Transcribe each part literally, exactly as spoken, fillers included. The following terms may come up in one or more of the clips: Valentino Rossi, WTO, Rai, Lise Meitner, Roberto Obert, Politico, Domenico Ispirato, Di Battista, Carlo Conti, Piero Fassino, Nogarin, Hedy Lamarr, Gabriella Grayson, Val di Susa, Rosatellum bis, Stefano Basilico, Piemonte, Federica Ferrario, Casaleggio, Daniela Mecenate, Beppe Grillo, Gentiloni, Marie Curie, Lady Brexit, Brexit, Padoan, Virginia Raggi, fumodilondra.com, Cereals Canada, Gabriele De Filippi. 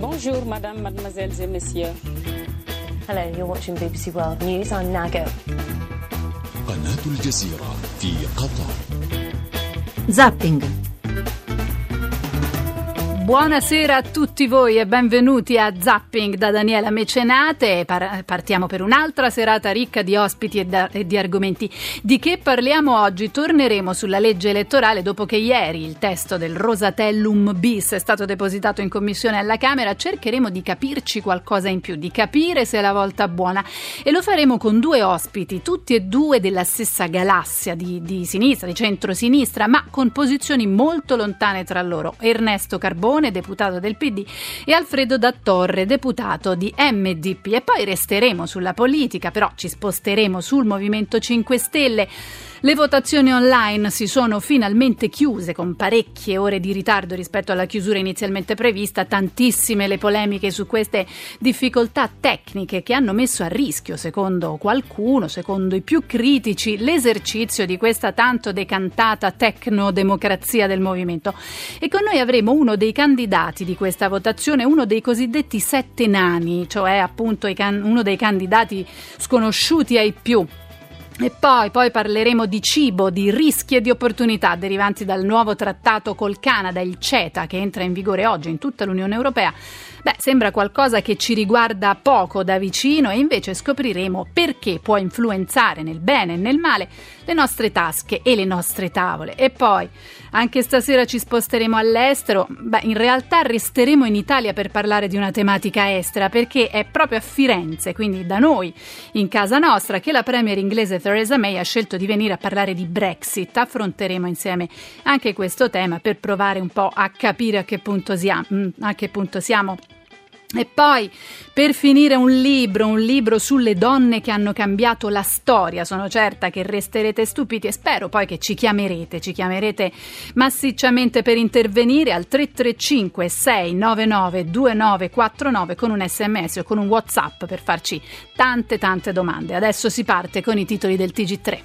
Buongiorno, madame, mademoiselles et messieurs. Hello, you're watching B B C World News. I'm Nago. قناة الجزيرة في قطر. Zapping. Buonasera a tutti voi e benvenuti a Zapping da Daniela Mecenate. Par- partiamo per un'altra serata ricca di ospiti e, da- e di argomenti. Di che parliamo oggi? Torneremo sulla legge elettorale dopo che ieri il testo del Rosatellum bis è stato depositato in commissione alla Camera. Cercheremo di capirci qualcosa in più, di capire se è la volta buona, e lo faremo con due ospiti, tutti e due della stessa galassia di, di sinistra, di centrosinistra, ma con posizioni molto lontane tra loro. Ernesto Carbone, deputato del P D, e Alfredo D'Attorre, deputato di M D P. E poi resteremo sulla politica, però ci sposteremo sul Movimento cinque Stelle. Le votazioni online si sono finalmente chiuse con parecchie ore di ritardo rispetto alla chiusura inizialmente prevista, tantissime le polemiche su queste difficoltà tecniche che hanno messo a rischio, secondo qualcuno, secondo i più critici, l'esercizio di questa tanto decantata tecnodemocrazia del movimento. E con noi avremo uno dei candidati di questa votazione, uno dei cosiddetti sette nani, cioè appunto i can- uno dei candidati sconosciuti ai più. E poi, poi parleremo di cibo, di rischi e di opportunità derivanti dal nuovo trattato col Canada, il CETA, che entra in vigore oggi in tutta l'Unione Europea. Beh, sembra qualcosa che ci riguarda poco da vicino, e invece scopriremo perché può influenzare nel bene e nel male le nostre tasche e le nostre tavole. E poi, anche stasera ci sposteremo all'estero. Beh, in realtà resteremo in Italia per parlare di una tematica estera, perché è proprio a Firenze, quindi da noi, in casa nostra, che la premier inglese Theresa May ha scelto di venire a parlare di Brexit. Affronteremo insieme anche questo tema per provare un po' a capire a che punto siamo, a che punto siamo. E poi, per finire, un libro, un libro sulle donne che hanno cambiato la storia. Sono certa che resterete stupiti, e spero poi che ci chiamerete, ci chiamerete massicciamente per intervenire al tre tre cinque sei nove nove due nove quattro nove con un sms o con un WhatsApp per farci tante tante domande. Adesso si parte con i titoli del T G tre.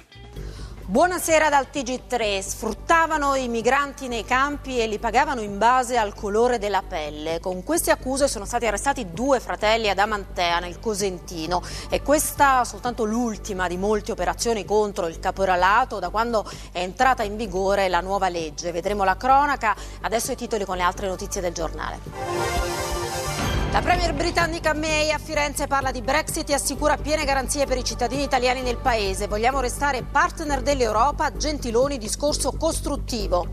Buonasera dal T G tre. Sfruttavano i migranti nei campi e li pagavano in base al colore della pelle. Con queste accuse sono stati arrestati due fratelli ad Amantea, nel Cosentino. E questa soltanto l'ultima di molte operazioni contro il caporalato da quando è entrata in vigore la nuova legge. Vedremo la cronaca. Adesso i titoli con le altre notizie del giornale. La premier britannica May a Firenze parla di Brexit e assicura piene garanzie per i cittadini italiani nel paese. Vogliamo restare partner dell'Europa, Gentiloni, discorso costruttivo.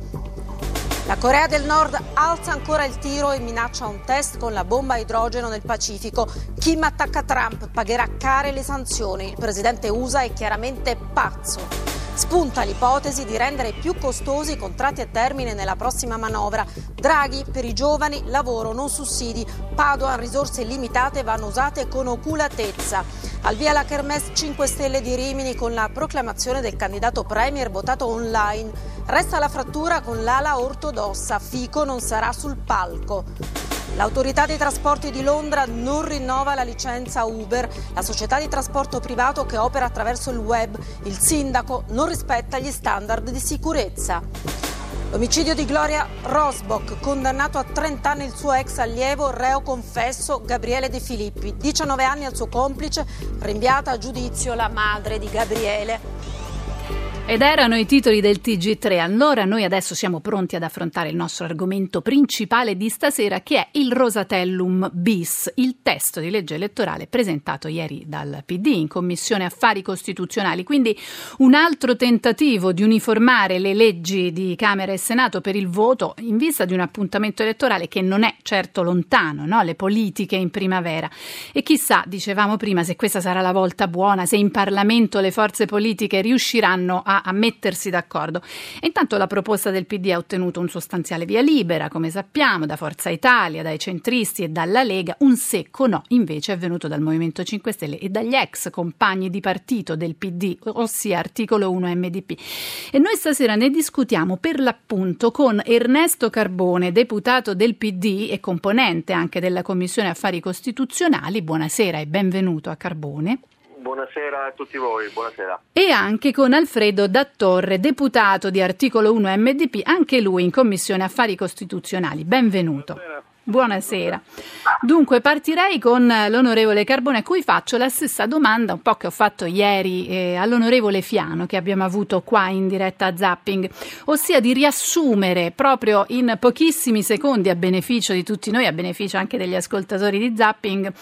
La Corea del Nord alza ancora il tiro e minaccia un test con la bomba a idrogeno nel Pacifico. Kim attacca Trump, pagherà care le sanzioni. Il presidente U S A è chiaramente pazzo. Spunta l'ipotesi di rendere più costosi i contratti a termine nella prossima manovra. Draghi, per i giovani, lavoro, non sussidi. Padoan, risorse limitate vanno usate con oculatezza. Al via la Kermesse cinque Stelle di Rimini con la proclamazione del candidato premier votato online. Resta la frattura con l'ala ortodossa. Fico non sarà sul palco. L'autorità dei trasporti di Londra non rinnova la licenza Uber, la società di trasporto privato che opera attraverso il web. Il sindaco non rispetta gli standard di sicurezza. L'omicidio di Gloria Rosboch, condannato a trenta anni il suo ex allievo, reo confesso Gabriele De Filippi, diciannove anni al suo complice, rinviata a giudizio la madre di Gabriele. Ed erano i titoli del T G tre. Allora noi adesso siamo pronti ad affrontare il nostro argomento principale di stasera, che è il Rosatellum bis, il testo di legge elettorale presentato ieri dal P D in Commissione Affari Costituzionali. Quindi un altro tentativo di uniformare le leggi di Camera e Senato per il voto in vista di un appuntamento elettorale che non è certo lontano, no? Le politiche in primavera. E chissà, dicevamo prima, se questa sarà la volta buona, se in Parlamento le forze politiche riusciranno a a mettersi d'accordo. E intanto la proposta del P D ha ottenuto un sostanziale via libera, come sappiamo, da Forza Italia, dai centristi e dalla Lega. Un secco no invece è venuto dal Movimento cinque Stelle e dagli ex compagni di partito del P D, ossia Articolo uno M D P. E noi stasera ne discutiamo per l'appunto con Ernesto Carbone, deputato del P D e componente anche della Commissione Affari Costituzionali. Buonasera e benvenuto a Carbone. Buonasera a tutti voi, buonasera. E anche con Alfredo D'Attorre, deputato di Articolo uno M D P, anche lui in Commissione Affari Costituzionali. Benvenuto. Buonasera. Buonasera. Dunque partirei con l'onorevole Carbone, a cui faccio la stessa domanda un po' che ho fatto ieri eh, all'onorevole Fiano, che abbiamo avuto qua in diretta a Zapping, ossia di riassumere proprio in pochissimi secondi, a beneficio di tutti noi, a beneficio anche degli ascoltatori di Zapping,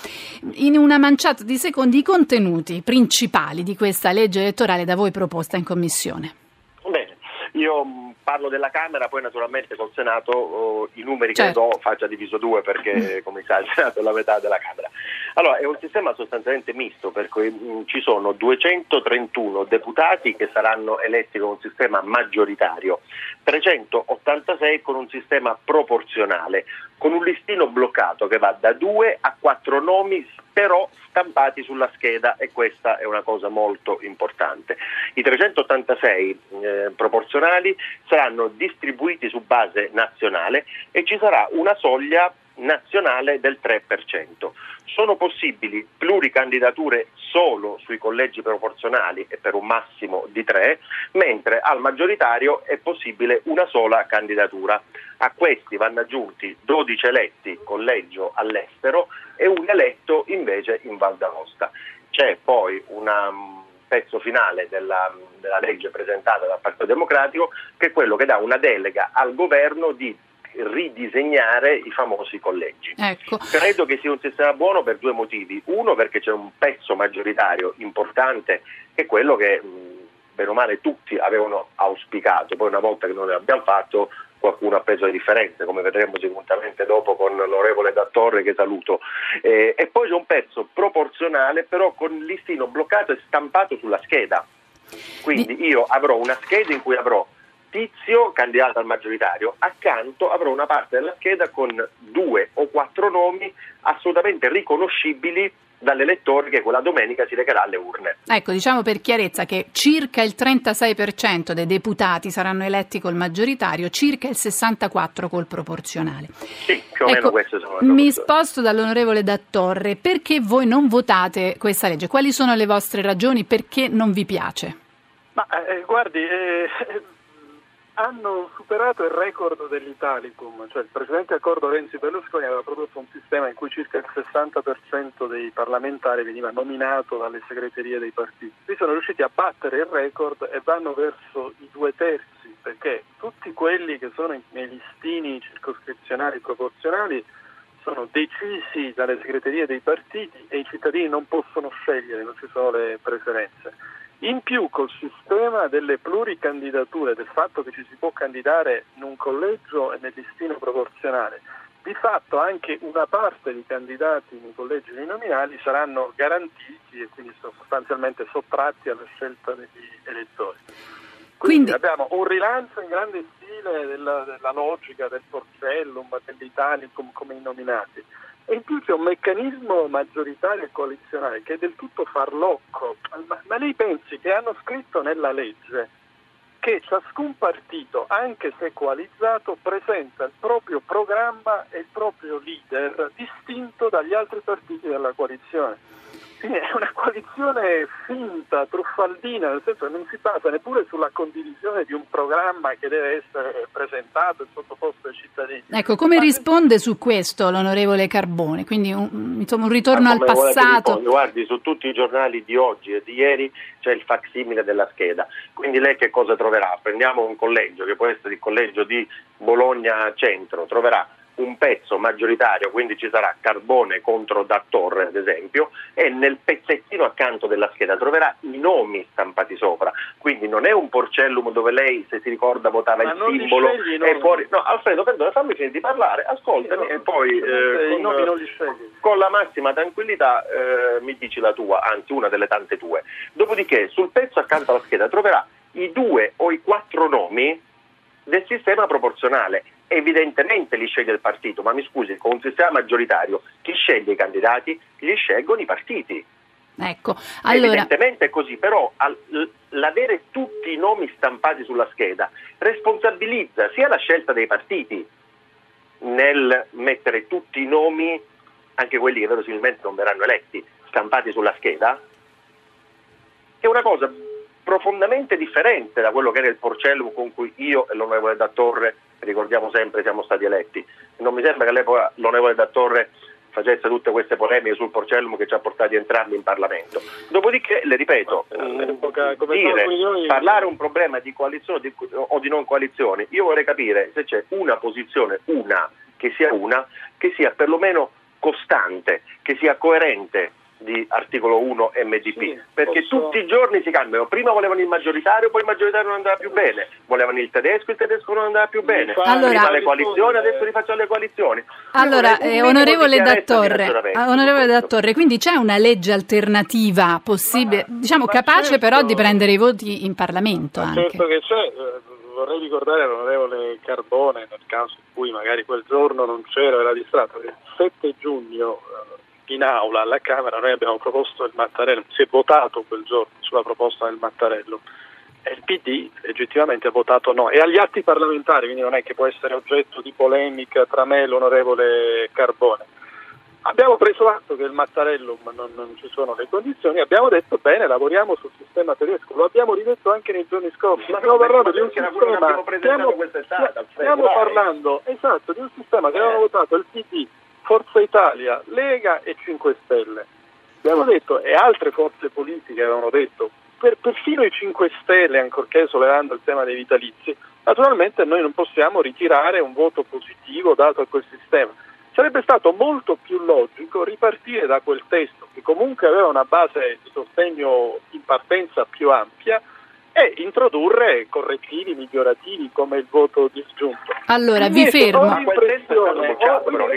in una manciata di secondi i contenuti principali di questa legge elettorale da voi proposta in commissione. Bene, io parlo della Camera, poi naturalmente col Senato oh, i numeri certo. che do faccio diviso due, perché come sa il Senato è la metà della Camera. Allora è un sistema sostanzialmente misto, perché mh, ci sono duecentotrentuno deputati che saranno eletti con un sistema maggioritario, trecentottantasei con un sistema proporzionale, con un listino bloccato che va da due a quattro nomi però stampati sulla scheda, e questa è una cosa molto importante. I trecentottantasei eh, proporzionali saranno distribuiti su base nazionale e ci sarà una soglia nazionale del tre per cento. Sono possibili pluricandidature solo sui collegi proporzionali e per un massimo di tre, mentre al maggioritario è possibile una sola candidatura. A questi vanno aggiunti dodici eletti collegio all'estero e un eletto invece in Val d'Aosta. C'è poi una pezzo finale della, della legge presentata dal Partito Democratico, che è quello che dà una delega al governo di ridisegnare i famosi collegi. Ecco. Credo che sia un sistema buono per due motivi. Uno, perché c'è un pezzo maggioritario importante, che è quello che bene o male tutti avevano auspicato. Poi una volta che non l'abbiamo fatto, qualcuno ha preso le differenze, come vedremo sicuramente dopo con l'onorevole D'Attorre, che saluto. Eh, e poi c'è un pezzo proporzionale, però con il listino bloccato e stampato sulla scheda. Quindi io avrò una scheda in cui avrò Tizio candidato al maggioritario, accanto avrò una parte della scheda con due o quattro nomi assolutamente riconoscibili dall'elettore che quella domenica si recherà alle urne. Ecco, diciamo per chiarezza che circa il trentasei per cento dei deputati saranno eletti col maggioritario, circa il sessantaquattro per cento col proporzionale. Sì, più o ecco, meno queste sono le proposte. Mi sposto dall'onorevole D'Attorre. Perché voi non votate questa legge? Quali sono le vostre ragioni? Perché non vi piace? Ma eh, guardi... Eh... hanno superato il record dell'Italicum, cioè il precedente accordo Renzi-Berlusconi aveva prodotto un sistema in cui circa il sessanta per cento dei parlamentari veniva nominato dalle segreterie dei partiti. Qui sono riusciti a battere il record e vanno verso i due terzi, perché tutti quelli che sono nei listini circoscrizionali proporzionali sono decisi dalle segreterie dei partiti e i cittadini non possono scegliere, non ci sono le preferenze. In più, col sistema delle pluricandidature, del fatto che ci si può candidare in un collegio e nel listino proporzionale, di fatto anche una parte di candidati in collegi uninominali saranno garantiti e quindi sostanzialmente sottratti alla scelta degli elettori. Quindi, quindi abbiamo un rilancio in grande stile della, della logica del Porcellum, dell'Italicum come innominati. E in più c'è un meccanismo maggioritario e coalizionale che è del tutto farlocco. Ma, ma lei pensi che hanno scritto nella legge che ciascun partito, anche se coalizzato, presenta il proprio programma e il proprio leader distinto dagli altri partiti della coalizione. Quindi è una coalizione finta, truffaldina, nel senso che non si basa neppure sulla condivisione di un programma che deve essere presentato e sottoposto ai cittadini. Ecco, come Ma risponde su questo l'onorevole Carbone? Quindi un, insomma, un ritorno al passato. Guardi, su tutti i giornali di oggi e di ieri c'è il facsimile della scheda. Quindi lei che cosa troverà? Prendiamo un collegio, che può essere il collegio di Bologna Centro, troverà un pezzo maggioritario, quindi ci sarà Carbone contro D'Attorre ad esempio, e nel pezzettino accanto della scheda troverà i nomi stampati sopra, quindi non è un Porcellum dove lei, se si ricorda, votava ma il simbolo e fuori. No, Alfredo, perdona, fammi finire di parlare, ascoltami, sì, no, e poi eh, con, nomi non li scegli. Con la massima tranquillità eh, mi dici la tua, anzi una delle tante tue. Dopodiché sul pezzo accanto alla scheda troverà i due o i quattro nomi del sistema proporzionale. Evidentemente li sceglie il partito, ma mi scusi, con un sistema maggioritario chi sceglie i candidati? Li scelgono i partiti. Ecco, allora... Evidentemente è così, però al, l'avere tutti i nomi stampati sulla scheda responsabilizza sia la scelta dei partiti nel mettere tutti i nomi, anche quelli che verosimilmente non verranno eletti, stampati sulla scheda, è una cosa profondamente differente da quello che era il Porcellum con cui io e l'onorevole D'Attorre, ricordiamo sempre, siamo stati eletti. non mi sembra che all'epoca l'onorevole D'Attorre facesse tutte queste polemiche sul Porcellum che ci ha portati entrambi in Parlamento. Dopodiché, le ripeto, all'epoca, come dire, noi... parlare un problema di coalizione o di non coalizione, io vorrei capire se c'è una posizione, una, che sia una, che sia perlomeno costante, che sia coerente di articolo uno M D P, sì, perché posso... tutti i giorni si cambiano. Prima volevano il maggioritario, poi il maggioritario non andava più bene, volevano il tedesco, il tedesco non andava più bene, allora, prima le coalizioni, adesso rifacciamo le coalizioni. Allora, eh, onorevole D'Attorre, onorevole D'Attorre, quindi c'è una legge alternativa possibile, ma, diciamo ma capace certo, però di prendere i voti in Parlamento anche. Certo che c'è, vorrei ricordare all'onorevole Carbone, nel caso in cui magari quel giorno non c'era, era distratto, il sette giugno in aula alla Camera noi abbiamo proposto il Mattarellum, si è votato quel giorno sulla proposta del Mattarellum e il P D legittimamente ha votato no, e agli atti parlamentari, quindi non è che può essere oggetto di polemica tra me e l'onorevole Carbone. Abbiamo preso atto che il Mattarellum non, non ci sono le condizioni, abbiamo detto bene, lavoriamo sul sistema tedesco, lo abbiamo riletto anche nei giorni scorsi, ma abbiamo parlato di un sistema, stiamo, stiamo parlando esatto di un sistema che eh. avevano votato il P D, Forza Italia, Lega e cinque Stelle. Abbiamo detto, e altre forze politiche avevano detto, per, perfino i cinque Stelle, ancorché sollevando il tema dei vitalizi, naturalmente noi non possiamo ritirare un voto positivo dato a quel sistema. Sarebbe stato molto più logico ripartire da quel testo, che comunque aveva una base di sostegno in partenza più ampia, e introdurre correttivi, migliorativi come il voto disgiunto. Allora, vi fermo.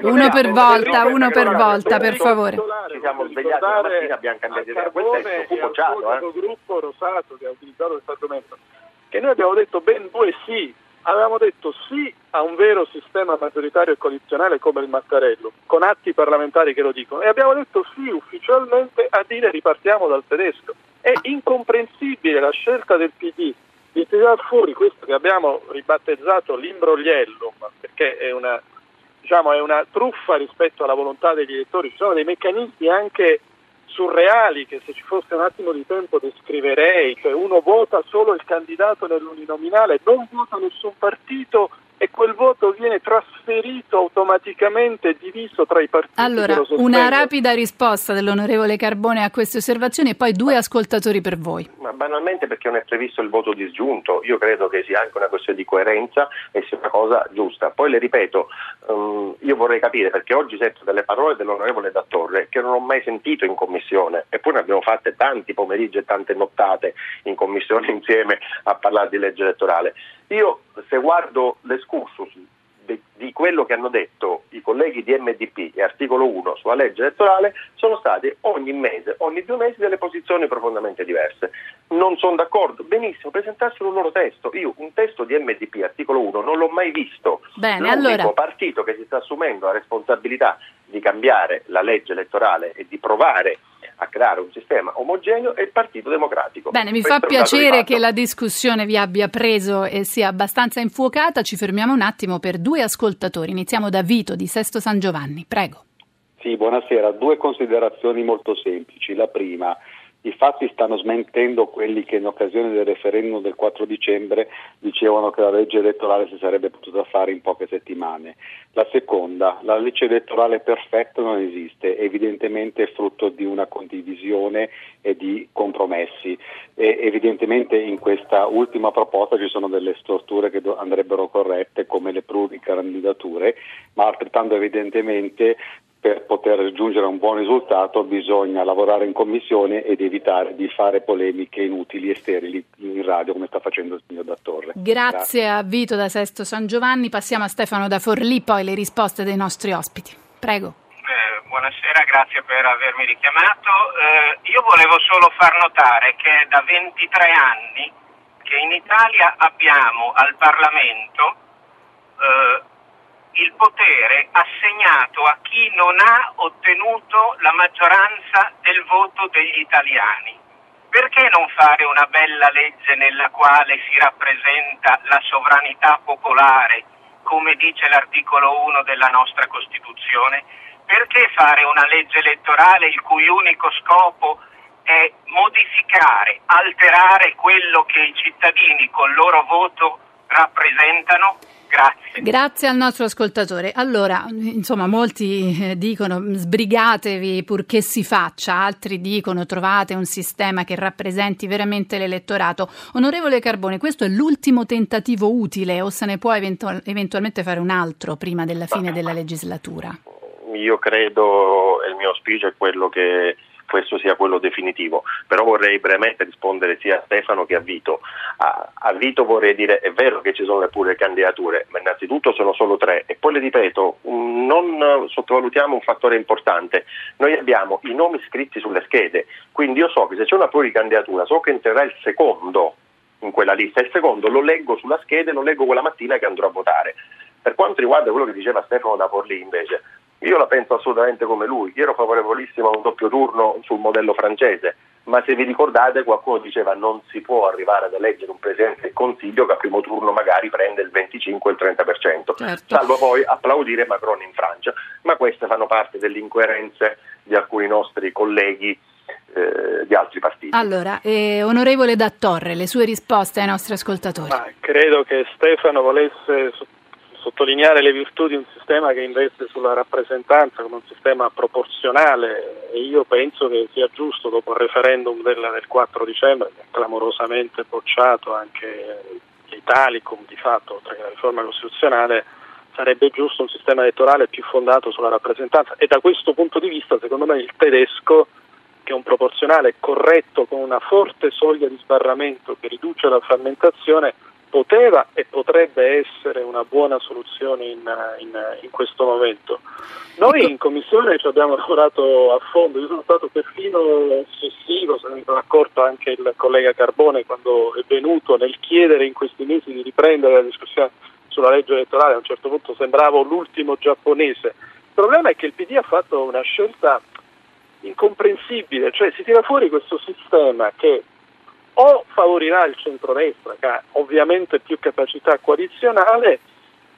Uno per volta, uno per volta, per favore. Ci siamo svegliati la mattina, abbiamo cambiato idea. Questo è un bocciato, eh. Gruppo rosato che ha utilizzato questo argomento, che noi abbiamo detto ben due sì. Avevamo detto sì a un vero sistema maggioritario e coalizionale come il Mattarello, con atti parlamentari che lo dicono, e abbiamo detto sì ufficialmente a dire ripartiamo dal tedesco. È incomprensibile la scelta del P D di tirare fuori questo che abbiamo ribattezzato l'imbrogliello, perché è una, diciamo, è una truffa rispetto alla volontà degli elettori. Ci sono dei meccanismi anche surreali che, se ci fosse un attimo di tempo, descriverei, cioè uno vota solo il candidato nell'uninominale, non vota nessun partito e quel voto viene trasferito automaticamente, diviso tra i partiti. Allora, una rapida risposta dell'onorevole Carbone a queste osservazioni e poi due ascoltatori per voi. Ma banalmente perché non è previsto il voto disgiunto, io credo che sia anche una questione di coerenza e sia una cosa giusta. Poi le ripeto, um, io vorrei capire, perché oggi sento delle parole dell'onorevole D'Attorre che non ho mai sentito in commissione, eppure ne abbiamo fatte tanti pomeriggi e tante nottate in commissione insieme a parlare di legge elettorale. Io, se guardo l'escursus di quello che hanno detto i colleghi di M D P e articolo uno sulla legge elettorale, sono state ogni mese, ogni due mesi, delle posizioni profondamente diverse. Non sono d'accordo, benissimo, presentassero un loro testo. Io un testo di M D P, articolo uno, non l'ho mai visto. Bene, l'unico allora... partito che si sta assumendo la responsabilità di cambiare la legge elettorale e di provare a creare un sistema omogeneo è il Partito Democratico. Bene, mi Questo fa piacere che la discussione vi abbia preso e sia abbastanza infuocata. Ci fermiamo un attimo per due ascoltatori. Iniziamo da Vito di Sesto San Giovanni, prego. Sì, buonasera. Due considerazioni molto semplici. La prima, i fatti stanno smentendo quelli che in occasione del referendum del quattro dicembre dicevano che la legge elettorale si sarebbe potuta fare in poche settimane. La seconda, la legge elettorale perfetta non esiste, evidentemente è frutto di una condivisione e di compromessi, e evidentemente in questa ultima proposta ci sono delle storture che do- andrebbero corrette, come le pluricandidature, ma altrettanto evidentemente per poter raggiungere un buon risultato bisogna lavorare in commissione ed evitare di fare polemiche inutili e sterili in radio, come sta facendo il signor D'Attorre. Grazie, Grazie a Vito da Sesto San Giovanni. Passiamo a Stefano da Forlì, poi le risposte dei nostri ospiti. Prego. Eh, buonasera, grazie per avermi richiamato. Eh, io volevo solo far notare che è da ventitré anni che in Italia abbiamo al Parlamento eh, il potere assegnato a chi non ha ottenuto la maggioranza del voto degli italiani. Perché non fare una bella legge nella quale si rappresenta la sovranità popolare, come dice l'articolo uno della nostra Costituzione? Perché fare una legge elettorale il cui unico scopo è modificare, alterare quello che i cittadini col loro voto rappresentano? Grazie. Grazie al nostro ascoltatore. Allora, insomma, molti dicono sbrigatevi purché si faccia, altri dicono trovate un sistema che rappresenti veramente l'elettorato. Onorevole Carbone, questo è l'ultimo tentativo utile o se ne può eventual- eventualmente fare un altro prima della fine della legislatura? Io credo, e il mio auspicio è quello che questo sia quello definitivo, però vorrei brevemente rispondere sia a Stefano che a Vito. A, a Vito vorrei dire, è vero che ci sono le pure candidature, ma innanzitutto sono solo tre e poi le ripeto, non sottovalutiamo un fattore importante, noi abbiamo i nomi scritti sulle schede, quindi io so che se c'è una pluricandidatura so che entrerà il secondo in quella lista, il secondo lo leggo sulla scheda e lo leggo quella mattina che andrò a votare. Per quanto riguarda quello che diceva Stefano da Porlì invece, io la penso assolutamente come lui, io ero favorevolissimo a un doppio turno sul modello francese, ma se vi ricordate qualcuno diceva non si può arrivare ad eleggere un Presidente del Consiglio che al primo turno magari prende il venticinque o il trenta per cento, certo. Salvo poi applaudire Macron in Francia, ma queste fanno parte delle incoerenze di alcuni nostri colleghi eh, di altri partiti. Allora, eh, onorevole D'Attorre, le sue risposte ai nostri ascoltatori. Ma credo che Stefano volesse sottolineare le virtù di un sistema che investe sulla rappresentanza come un sistema proporzionale e io penso che sia giusto dopo il referendum del, del quattro dicembre, che ha clamorosamente bocciato anche l'Italicum di fatto, oltre che la riforma costituzionale, sarebbe giusto un sistema elettorale più fondato sulla rappresentanza e da questo punto di vista secondo me il tedesco, che è un proporzionale corretto con una forte soglia di sbarramento che riduce la frammentazione, poteva e potrebbe essere una buona soluzione in, in, in questo momento. Noi in commissione ci abbiamo lavorato a fondo, io sono stato perfino ossessivo, se ne sono accorto anche il collega Carbone quando è venuto nel chiedere in questi mesi di riprendere la discussione sulla legge elettorale, a un certo punto sembravo l'ultimo giapponese. Il problema è che il P D ha fatto una scelta incomprensibile, cioè si tira fuori questo sistema che o favorirà il centrodestra, che ha ovviamente più capacità coalizionale,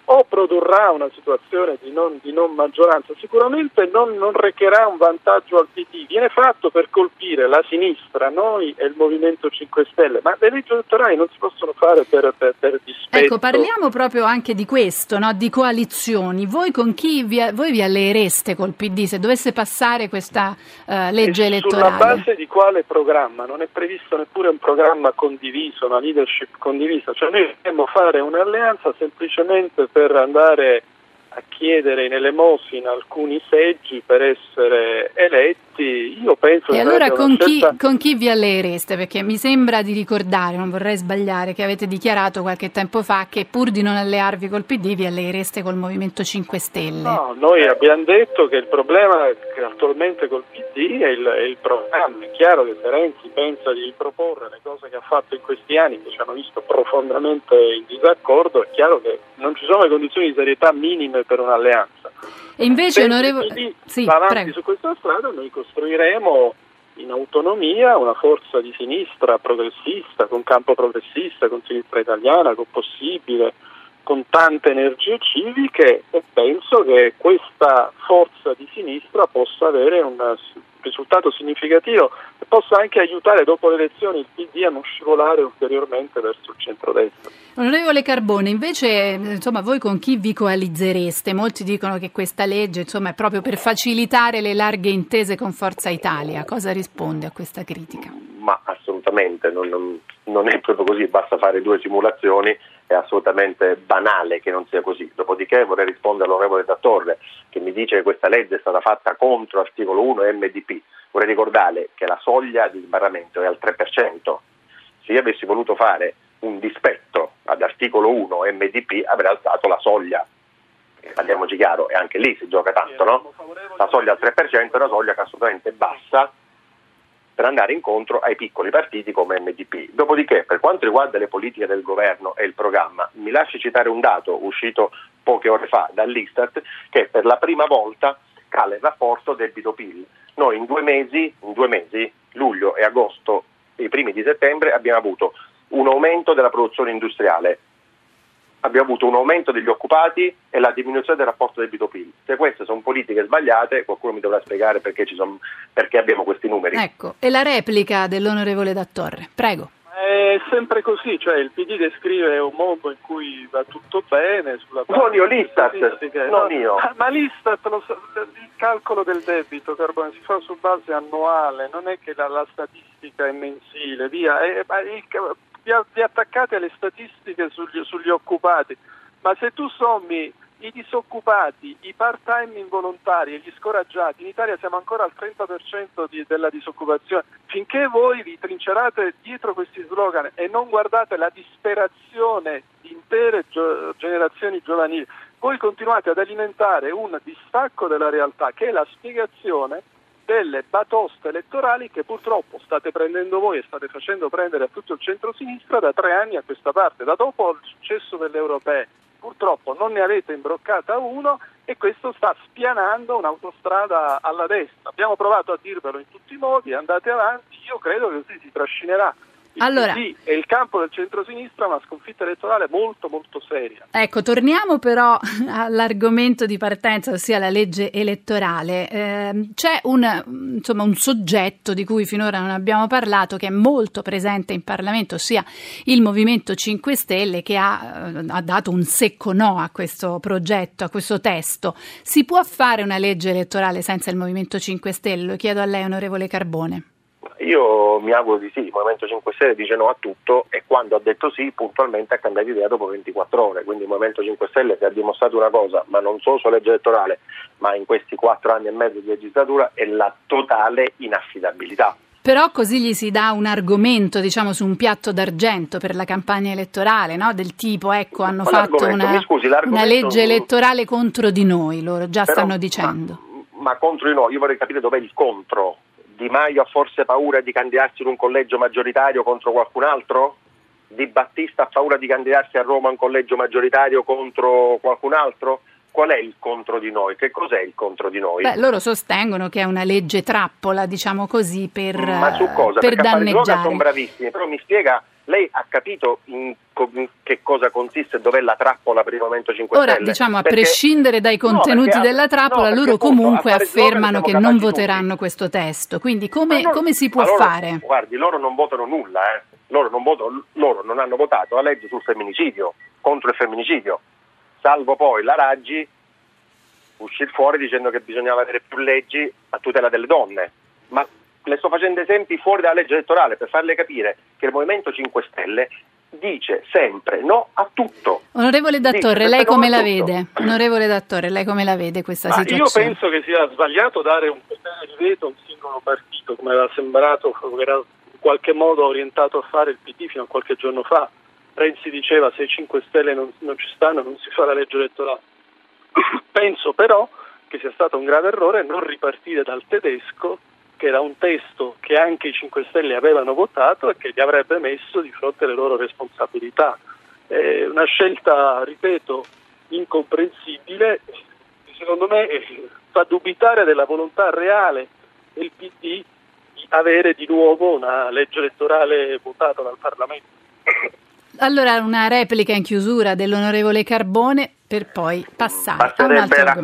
o produrrà una situazione di non, di non maggioranza. Sicuramente non, non recherà un vantaggio al P D, viene fatto per colpire la sinistra, noi e il MoVimento cinque Stelle, ma le leggi elettorali non si possono fare per, per, per dispetto. Ecco, parliamo proprio anche di questo, no? Di coalizioni. Voi con chi vi, voi vi alleereste col P D se dovesse passare questa uh, legge e elettorale? Sulla base di quale programma? Non è previsto neppure un programma condiviso, una leadership condivisa, cioè noi dobbiamo fare un'alleanza semplicemente per andare a chiedere in elemosina alcuni seggi per essere eletti, io penso. E allora con chi, scelta... con chi vi alleereste? Perché mi sembra di ricordare, non vorrei sbagliare, che avete dichiarato qualche tempo fa che pur di non allearvi col P D vi alleereste col Movimento cinque Stelle. No, noi abbiamo detto che il problema che attualmente col P D è il, è il programma. È chiaro che se Renzi pensa di riproporre le cose che ha fatto in questi anni, che ci hanno visto profondamente in disaccordo, è chiaro che non ci sono le condizioni di serietà minime per un'alleanza. E invece, onorevole, sì, avanti su questa strada noi costruiremo in autonomia una forza di sinistra progressista, con campo progressista, con sinistra italiana, con possibile, con tante energie civiche e penso che questa forza di sinistra possa avere un risultato significativo e possa anche aiutare dopo le elezioni il P D a non scivolare ulteriormente verso il centrodestra. Onorevole Carbone, invece insomma voi con chi vi coalizzereste? Molti dicono che questa legge insomma è proprio per facilitare le larghe intese con Forza Italia. Cosa risponde a questa critica? Ma assolutamente non, non, non è proprio così, basta fare due simulazioni, è assolutamente banale che non sia così. Dopodiché vorrei rispondere all'onorevole D'Attorre che mi dice che questa legge è stata fatta contro articolo uno M D P. Vorrei ricordare che la soglia di sbarramento è al tre per cento. Se io avessi voluto fare un dispetto ad articolo uno M D P avrei alzato la soglia. Parliamoci chiaro, e anche lì si gioca tanto, no? La soglia al tre per cento è una soglia che assolutamente bassa per andare incontro ai piccoli partiti come M D P. Dopodiché, per quanto riguarda le politiche del governo e il programma, mi lasci citare un dato uscito poche ore fa dall'Istat, che per la prima volta cala il rapporto debito-P I L. Noi in due mesi, in due mesi, luglio e agosto, i primi di settembre, abbiamo avuto un aumento della produzione industriale, abbiamo avuto un aumento degli occupati e la diminuzione del rapporto debito-P I L. Se queste sono politiche sbagliate, qualcuno mi dovrà spiegare perché ci sono, perché abbiamo questi numeri. Ecco, e la replica dell'onorevole D'Attorre, prego. È sempre così, cioè il P D descrive un mondo in cui va tutto bene sulla base. Sono io, l'Istat, non io. Ma, ma l'Istat, lo, il calcolo del debito, Carbone, si fa su base annuale, non è che la, la statistica è mensile, via. È, ma il, vi, vi attaccate alle statistiche sugli, sugli occupati, ma se tu sommi i disoccupati, i part-time involontari e gli scoraggiati, in Italia siamo ancora al trenta per cento di, della disoccupazione. Finché voi vi trincerate dietro questi slogan e non guardate la disperazione di intere gio- generazioni giovanili, voi continuate ad alimentare un distacco della realtà che è la spiegazione delle batoste elettorali che purtroppo state prendendo voi e state facendo prendere a tutto il centro-sinistra da tre anni a questa parte, da dopo il successo delle europee. Purtroppo non ne avete imbroccata uno e questo sta spianando un'autostrada alla destra. Abbiamo provato a dirvelo in tutti i modi, andate avanti, io credo che così si trascinerà. Allora, sì, è il campo del centrosinistra una sconfitta elettorale molto molto seria. Ecco, torniamo però all'argomento di partenza, ossia la legge elettorale. Eh, c'è un, insomma, un soggetto di cui finora non abbiamo parlato che è molto presente in Parlamento, ossia il MoVimento cinque Stelle, che ha, ha dato un secco no a questo progetto, a questo testo. Si può fare una legge elettorale senza il MoVimento cinque Stelle? Lo chiedo a lei, onorevole Carbone. Io mi auguro di sì. Il Movimento cinque Stelle dice no a tutto e quando ha detto sì puntualmente ha cambiato idea dopo ventiquattro ore, quindi il Movimento cinque Stelle che ha dimostrato una cosa, ma non solo sulla legge elettorale, ma in questi quattro anni e mezzo di legislatura, è la totale inaffidabilità. Però così gli si dà un argomento, diciamo, su un piatto d'argento per la campagna elettorale, no? Del tipo, ecco, hanno ma fatto una, scusi, una legge elettorale contro di noi, loro già però, stanno dicendo. Ma, ma contro di noi, io vorrei capire dov'è il contro. Di Maio ha forse paura di candidarsi in un collegio maggioritario contro qualcun altro? Di Battista ha paura di candidarsi a Roma in un collegio maggioritario contro qualcun altro? Qual è il contro di noi? Che cos'è il contro di noi? Beh, loro sostengono che è una legge trappola, diciamo così, per danneggiare. Ma su cosa? Per Perché danneggiare. A fare sono bravissimi, però mi spiega... Lei ha capito in co- in che cosa consiste, dov'è la trappola per il Movimento cinque Stelle? Ora, diciamo, a perché, prescindere dai contenuti no, perché, della trappola, no, loro appunto, comunque affermano che non voteranno tutti questo testo. Quindi come, non, come si può loro, fare? Guardi, loro non votano nulla, eh. loro, non voto, loro non hanno votato la legge sul femminicidio, contro il femminicidio, salvo poi la Raggi uscì fuori dicendo che bisognava avere più leggi a tutela delle donne. Ma le sto facendo esempi fuori dalla legge elettorale per farle capire che il Movimento cinque Stelle dice sempre no a tutto. Onorevole D'Attorre, lei come la vede? Onorevole D'Attorre, lei come la vede questa Ma situazione? Io penso che sia sbagliato dare un potere di veto a un singolo partito, come era sembrato, era in qualche modo orientato a fare il P D fino a qualche giorno fa. Renzi diceva se i cinque Stelle non, non ci stanno non si fa la legge elettorale. Penso però che sia stato un grave errore non ripartire dal tedesco, che era un testo che anche i cinque Stelle avevano votato e che li avrebbe messo di fronte alle loro responsabilità. Eh, una scelta, ripeto, incomprensibile, secondo me fa dubitare della volontà reale del P D di avere di nuovo una legge elettorale votata dal Parlamento. Allora una replica in chiusura dell'onorevole Carbone per poi passare Basterebbe a un altro raccontare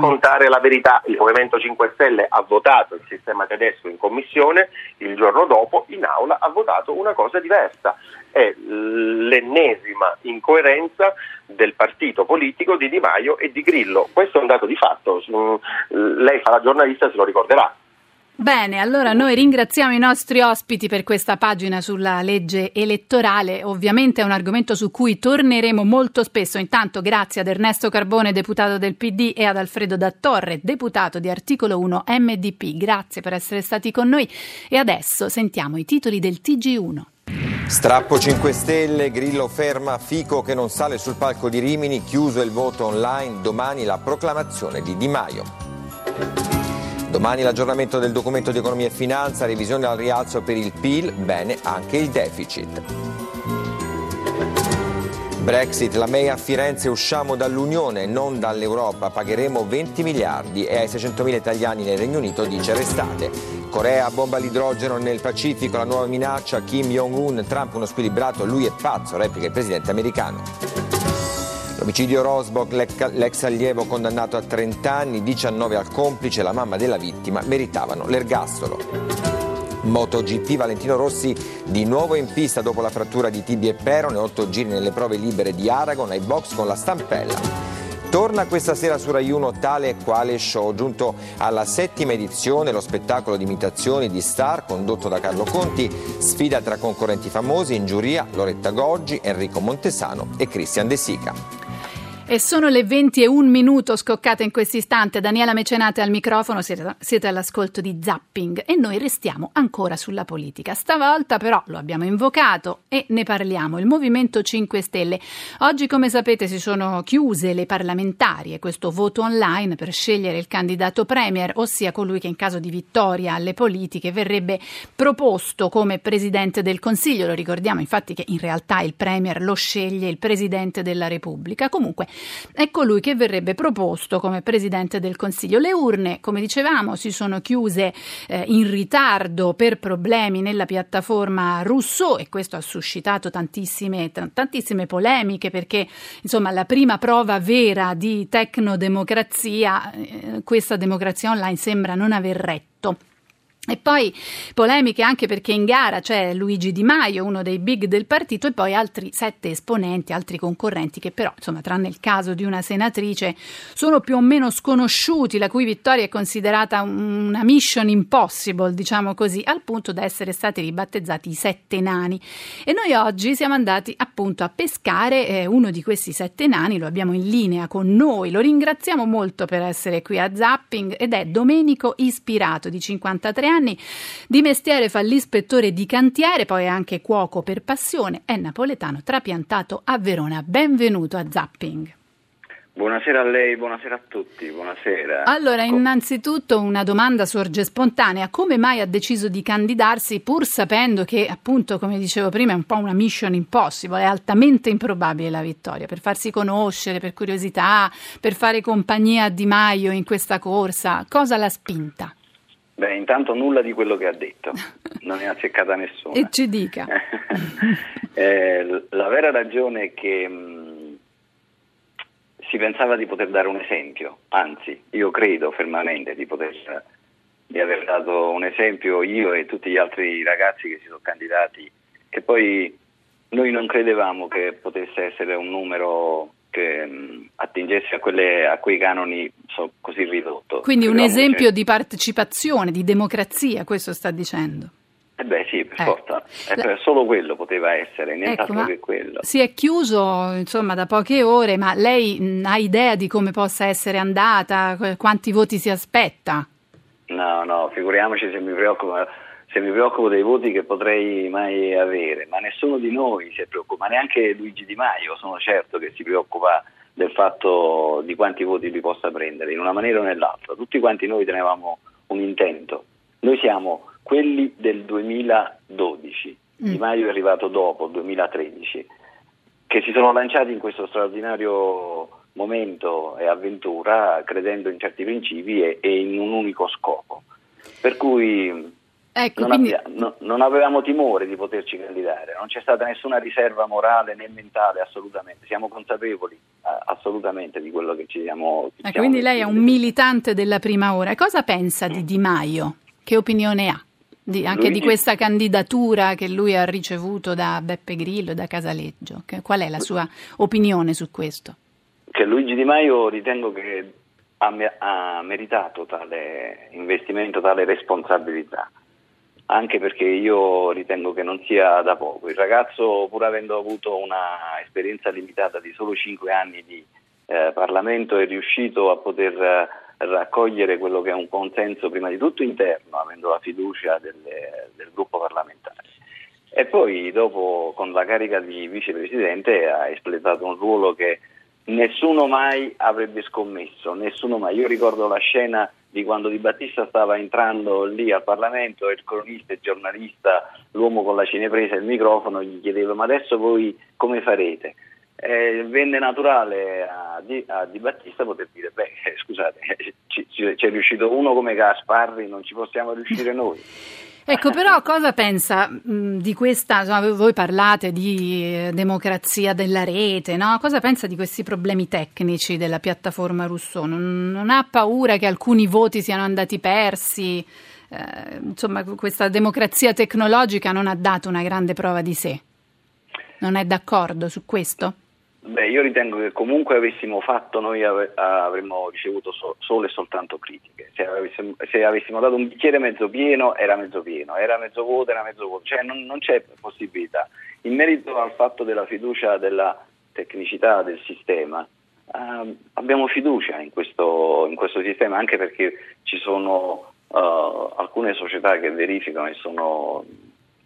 argomento. La verità, il Movimento cinque Stelle ha votato il sistema tedesco in commissione, il giorno dopo in aula ha votato una cosa diversa. È l'ennesima incoerenza del partito politico di Di Maio e di Grillo. Questo è un dato di fatto, lei fa la giornalista, se lo ricorderà. Bene, allora noi ringraziamo i nostri ospiti per questa pagina sulla legge elettorale, ovviamente è un argomento su cui torneremo molto spesso. Intanto grazie ad Ernesto Carbone, deputato del P D, e ad Alfredo D'Attorre, deputato di Articolo uno M D P. Grazie per essere stati con noi e adesso sentiamo i titoli del T G uno. Strappo cinque Stelle, Grillo ferma Fico che non sale sul palco di Rimini, chiuso il voto online, domani la proclamazione di Di Maio. Domani l'aggiornamento del documento di economia e finanza, revisione al rialzo per il P I L, bene anche il deficit. Brexit, la May a Firenze, usciamo dall'Unione, non dall'Europa, pagheremo venti miliardi e ai seicentomila italiani nel Regno Unito dice restate. Corea, bomba all'idrogeno nel Pacifico, la nuova minaccia, Kim Jong-un, Trump uno squilibrato, lui è pazzo, replica il presidente americano. Omicidio Rosboch, l'ex allievo condannato a trenta anni, diciannove al complice, la mamma della vittima, meritavano l'ergastolo. MotoGP, Valentino Rossi di nuovo in pista dopo la frattura di tibia e perone, otto giri nelle prove libere di Aragon, ai box con la stampella. Torna questa sera su Rai uno Tale e Quale Show, giunto alla settima edizione lo spettacolo di imitazioni di star condotto da Carlo Conti, sfida tra concorrenti famosi, in giuria Loretta Goggi, Enrico Montesano e Christian De Sica. E sono le venti e un minuto scoccate in questo istante. Daniela Mecenate al microfono, siete, siete all'ascolto di Zapping e noi restiamo ancora sulla politica. Stavolta però lo abbiamo invocato e ne parliamo, il Movimento cinque Stelle. Oggi, come sapete, si sono chiuse le parlamentari e questo voto online per scegliere il candidato premier, ossia colui che in caso di vittoria alle politiche verrebbe proposto come presidente del Consiglio. Lo ricordiamo infatti che in realtà il premier lo sceglie il presidente della Repubblica. Comunque è colui che verrebbe proposto come presidente del Consiglio. Le urne, come dicevamo, si sono chiuse eh, in ritardo per problemi nella piattaforma Rousseau e questo ha suscitato tantissime, t- tantissime polemiche perché, insomma, la prima prova vera di tecnodemocrazia, eh, questa democrazia online sembra non aver retto. E poi polemiche anche perché in gara c'è Luigi Di Maio, uno dei big del partito, e poi altri sette esponenti, altri concorrenti che però, insomma, tranne il caso di una senatrice, sono più o meno sconosciuti, la cui vittoria è considerata una mission impossible, diciamo così, al punto da essere stati ribattezzati i sette nani. E noi oggi siamo andati appunto a pescare eh, uno di questi sette nani, lo abbiamo in linea con noi, lo ringraziamo molto per essere qui a Zapping ed è Domenico Ispirato, di cinquantatré anni. anni. Di mestiere fa l'ispettore di cantiere, poi è anche cuoco per passione, è napoletano trapiantato a Verona. Benvenuto a Zapping. Buonasera a lei, buonasera a tutti, buonasera. Allora, innanzitutto una domanda sorge spontanea: come mai ha deciso di candidarsi pur sapendo che, appunto, come dicevo prima, è un po' una mission impossible, è altamente improbabile la vittoria? Per farsi conoscere, per curiosità, per fare compagnia a Di Maio in questa corsa, cosa l'ha spinta? Beh, intanto nulla di quello che ha detto, non ne ha azzeccata nessuna. E ci dica. eh, la vera ragione è che mh, si pensava di poter dare un esempio, anzi, io credo fermamente di poter di aver dato un esempio io e tutti gli altri ragazzi che si sono candidati, che poi noi non credevamo che potesse essere un numero che mh, attingesse a, quelle, a quei canoni so, così ridotto. Quindi un esempio di partecipazione, di democrazia, questo sta dicendo? Eh beh sì, per eh. forza, eh, La... solo quello poteva essere, nient'altro ecco, che quello. Si è chiuso insomma da poche ore, ma lei mh, ha idea di come possa essere andata, quanti voti si aspetta? No, no, figuriamoci se mi preoccupa. Se mi preoccupo dei voti che potrei mai avere, ma nessuno di noi si preoccupa, neanche Luigi Di Maio, sono certo che si preoccupa del fatto di quanti voti li possa prendere, in una maniera o nell'altra. Tutti quanti noi tenevamo un intento. Noi siamo quelli del duemiladodici, mm. Di Maio è arrivato dopo, duemilatredici, che si sono lanciati in questo straordinario momento e avventura credendo in certi principi e, e in un unico scopo. Per cui... Ecco, non, quindi... abbia, no, non avevamo timore di poterci candidare, non c'è stata nessuna riserva morale né mentale, assolutamente, siamo consapevoli a, assolutamente di quello che ci siamo... Ecco, siamo quindi lei è un militante della prima ora. Cosa pensa di Di Maio? Che opinione ha? Di, anche Luigi... di questa candidatura che lui ha ricevuto da Beppe Grillo e da Casaleggio, che, qual è la sua opinione su questo? Che Luigi Di Maio ritengo che ha, ha meritato tale investimento, tale responsabilità, anche perché io ritengo che non sia da poco. Il ragazzo, pur avendo avuto una esperienza limitata di solo cinque anni di eh, Parlamento, è riuscito a poter eh, raccogliere quello che è un consenso prima di tutto interno, avendo la fiducia delle, del gruppo parlamentare. E poi dopo, con la carica di vicepresidente, ha espletato un ruolo che nessuno mai avrebbe scommesso, nessuno mai. Io ricordo la scena di quando Di Battista stava entrando lì al Parlamento e il cronista, il giornalista, l'uomo con la cinepresa e il microfono gli chiedeva: ma adesso voi come farete? Eh, venne naturale a Di, a Di Battista poter dire: beh, scusate, ci, ci, c'è riuscito uno come Gasparri, non ci possiamo riuscire noi. Ecco, però cosa pensa mh, di questa, insomma, voi parlate di eh, democrazia della rete, no? Cosa pensa di questi problemi tecnici della piattaforma Rousseau? Non, non ha paura che alcuni voti siano andati persi? eh, insomma, questa democrazia tecnologica non ha dato una grande prova di sé. Non è d'accordo su questo? Beh, io ritengo che comunque avessimo fatto noi ave- avremmo ricevuto so- solo e soltanto critiche. Se avessimo, se avessimo dato un bicchiere mezzo pieno, era mezzo pieno, era mezzo vuoto, era mezzo vuoto. Cioè non, non c'è possibilità. In merito al fatto della fiducia della tecnicità del sistema, eh, abbiamo fiducia in questo, in questo sistema, anche perché ci sono eh, alcune società che verificano e sono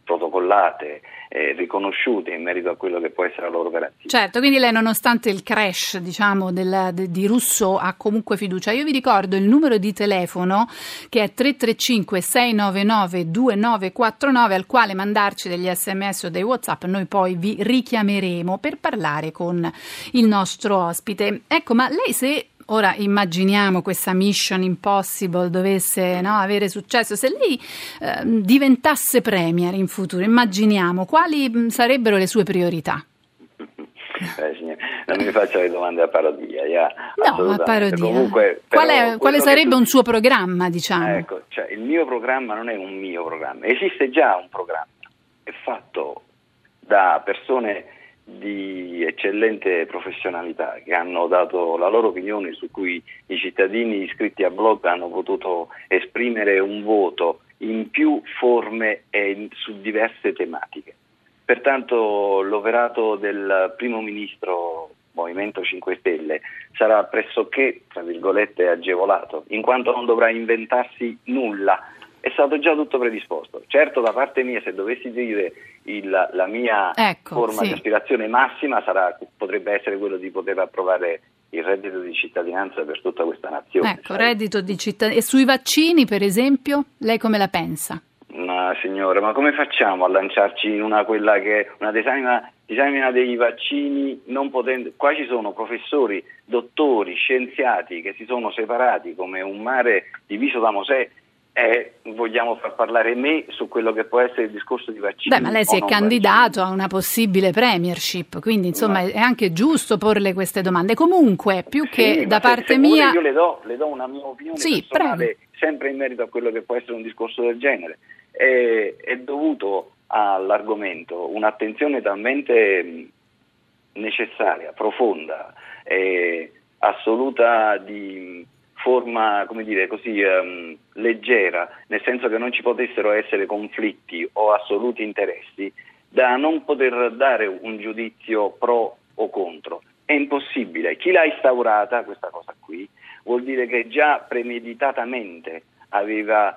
protocollate, eh, riconosciute in merito a quello che può essere la loro garanzia. Certo, quindi lei nonostante il crash, diciamo, della, de, di Russo ha comunque fiducia. Io vi ricordo il numero di telefono che è tre tre cinque sei nove nove due nove quattro nove, al quale mandarci degli sms o dei WhatsApp, noi poi vi richiameremo per parlare con il nostro ospite. Ecco, ma lei se... Ora immaginiamo questa Mission Impossible dovesse, no, avere successo, se lei eh, diventasse premier in futuro, immaginiamo quali sarebbero le sue priorità? Eh, signor, non mi faccia le domande a parodia, yeah, no, a parodia. Comunque, Qual è, quale sarebbe tu... un suo programma, diciamo? Ah, ecco, cioè, il mio programma non è un mio programma, esiste già un programma, è fatto da persone di eccellente professionalità che hanno dato la loro opinione, su cui i cittadini iscritti a blog hanno potuto esprimere un voto in più forme e in, su diverse tematiche. Pertanto l'operato del primo ministro MoVimento cinque Stelle sarà pressoché, tra virgolette, agevolato, in quanto non dovrà inventarsi nulla, è stato già tutto predisposto. Certo, da parte mia, se dovessi dire il, la mia ecco, forma sì. di aspirazione massima sarà, potrebbe essere quello di poter approvare il reddito di cittadinanza per tutta questa nazione. Ecco, sai? Reddito di cittadinanza. E sui vaccini, per esempio, lei come la pensa? Ma signora, ma come facciamo a lanciarci in una quella che è una disamina, disamina dei vaccini, non potendo... Qua ci sono professori, dottori, scienziati che si sono separati come un mare diviso da Mosè. Eh, vogliamo far parlare me su quello che può essere il discorso di vaccini? Beh, ma lei si è candidato vaccini. a una possibile premiership, quindi insomma no. è anche giusto porle queste domande. Comunque, più sì, che da se, parte se mia... Io le do, le do una mia opinione sì, personale, prego. Sempre in merito a quello che può essere un discorso del genere. È, è dovuto all'argomento un'attenzione talmente necessaria, profonda, e assoluta di... forma, come dire, così um, leggera, nel senso che non ci potessero essere conflitti o assoluti interessi, da non poter dare un giudizio pro o contro. È impossibile. Chi l'ha instaurata, questa cosa qui, vuol dire che già premeditatamente aveva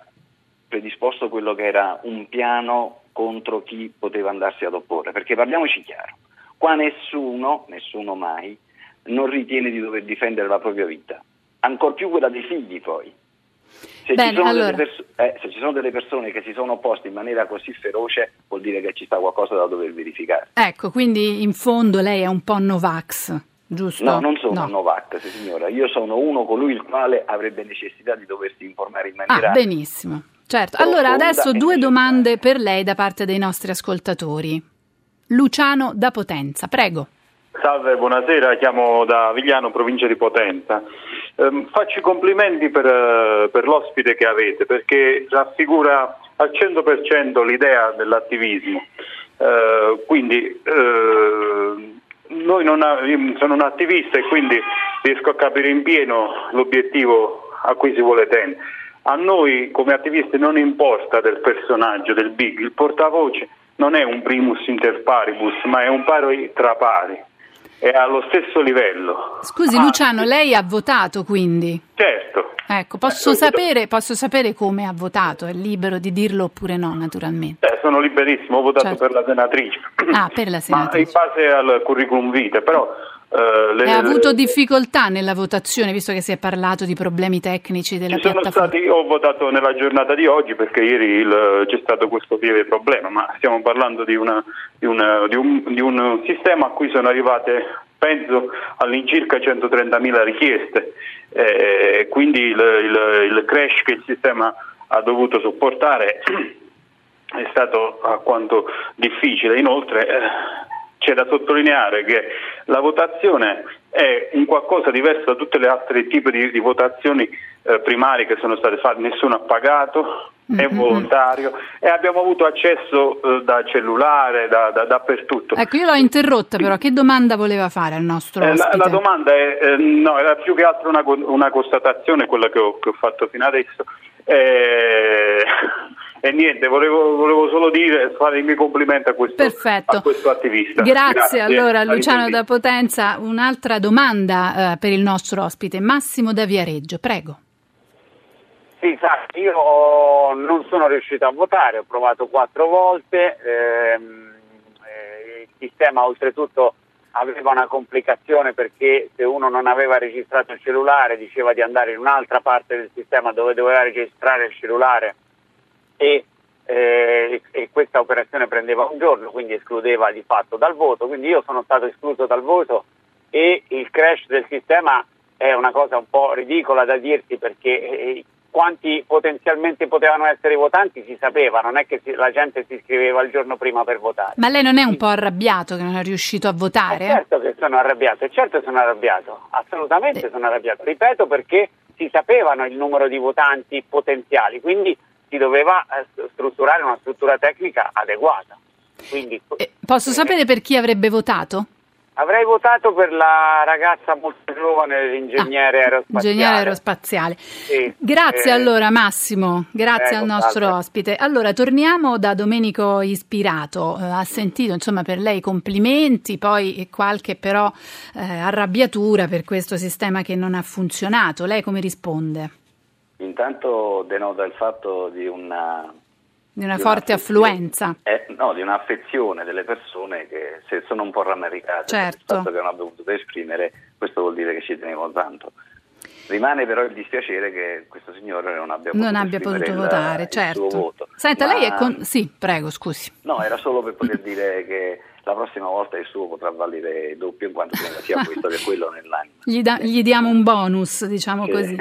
predisposto quello che era un piano contro chi poteva andarsi ad opporre. Perché parliamoci chiaro, qua nessuno, nessuno mai, non ritiene di dover difendere la propria vita. Ancor più quella dei figli, poi. Se, Bene, ci sono allora. delle perso- eh, se ci sono delle persone che si sono opposte in maniera così feroce, vuol dire che ci sta qualcosa da dover verificare. Ecco, quindi in fondo lei è un po' Novax, giusto? No, non sono no. Novax, signora. Io sono uno colui il quale avrebbe necessità di doversi informare in maniera... Ah, benissimo. Certo. Allora, adesso due domande per lei da parte dei nostri ascoltatori. Luciano da Potenza, prego. Salve, buonasera. Chiamo da Vigliano, provincia di Potenza. Eh, faccio i complimenti per, per l'ospite che avete, perché raffigura al cento per cento l'idea dell'attivismo. Eh, quindi eh, noi non ha, sono un attivista e quindi riesco a capire in pieno l'obiettivo a cui si vuole tenere. A noi come attivisti non importa del personaggio, del big, il portavoce non è un primus inter paribus, ma è un pari tra pari. È allo stesso livello. Scusi ah, Luciano, sì. lei ha votato quindi? Certo. Ecco, posso eh, sapere posso sapere come ha votato? È libero di dirlo oppure no, naturalmente? Eh, sono liberissimo, ho votato certo. per la senatrice. Ah, per la senatrice. Ma in base al curriculum vitae, però... Eh, le, e ha avuto le... difficoltà nella votazione, visto che si è parlato di problemi tecnici della Ci piattaforma? Sono stati, ho votato nella giornata di oggi, perché ieri il, c'è stato questo lieve problema, ma stiamo parlando di, una, di, una, di, un, di un sistema a cui sono arrivate, penso, all'incirca centotrentamila richieste, eh, quindi il, il, il crash che il sistema ha dovuto sopportare è stato a quanto difficile. Inoltre... Eh, C'è da sottolineare che la votazione è un qualcosa diverso da tutte le altre tipi di, di votazioni eh, primarie che sono state fatte, nessuno ha pagato, è volontario e abbiamo avuto accesso eh, da cellulare, da, da, dappertutto. Ecco, io l'ho interrotta però, che domanda voleva fare al nostro eh, ospite? La, la domanda è, eh, no, era più che altro una, una constatazione, quella che ho, che ho fatto fino adesso, eh, e niente, volevo, volevo solo dire, fare i miei complimenti a questo, a questo attivista. Grazie, Grazie. Allora Luciano da Potenza, un'altra domanda eh, per il nostro ospite, Massimo da Viareggio, prego. Sì, sa, io non sono riuscito a votare, ho provato quattro volte, ehm, eh, il sistema oltretutto aveva una complicazione perché se uno non aveva registrato il cellulare diceva di andare in un'altra parte del sistema dove doveva registrare il cellulare e, eh, e questa operazione prendeva un giorno, quindi escludeva di fatto dal voto, quindi io sono stato escluso dal voto e il crash del sistema è una cosa un po' ridicola da dirsi perché... Eh, quanti potenzialmente potevano essere votanti si sapeva, non è che si, la gente si iscriveva il giorno prima per votare. Ma lei non è un po' arrabbiato che non è riuscito a votare? Eh certo che sono arrabbiato, certo sono arrabbiato, assolutamente eh. sono arrabbiato, ripeto perché si sapevano il numero di votanti potenziali, quindi si doveva strutturare una struttura tecnica adeguata. Quindi, eh, posso eh. sapere per chi avrebbe votato? Avrei votato per la ragazza molto giovane, l'ingegnere ah, aerospaziale. Ingegnere aerospaziale. Sì, grazie eh, allora Massimo, grazie eh, al nostro tanto. ospite. Allora torniamo da Domenico Ispirato, eh, ha sentito insomma per lei complimenti, poi qualche però eh, arrabbiatura per questo sistema che non ha funzionato. Lei come risponde? Intanto denota il fatto di una... Di una di forte una affluenza. Eh, no, di un'affezione delle persone che se sono un po' rammaricate certo. per il fatto che non hanno potuto esprimere, questo vuol dire che ci tenevano tanto. Rimane però il dispiacere che questo signore non abbia potuto, non abbia potuto votare, il, certo. il suo voto. Senta, Ma, lei è con... Sì, prego, scusi. No, era solo per poter dire che la prossima volta il suo potrà valere doppio in quanto sia questo che quello nell'anima. Gli, da, gli diamo un bonus, diciamo che... così.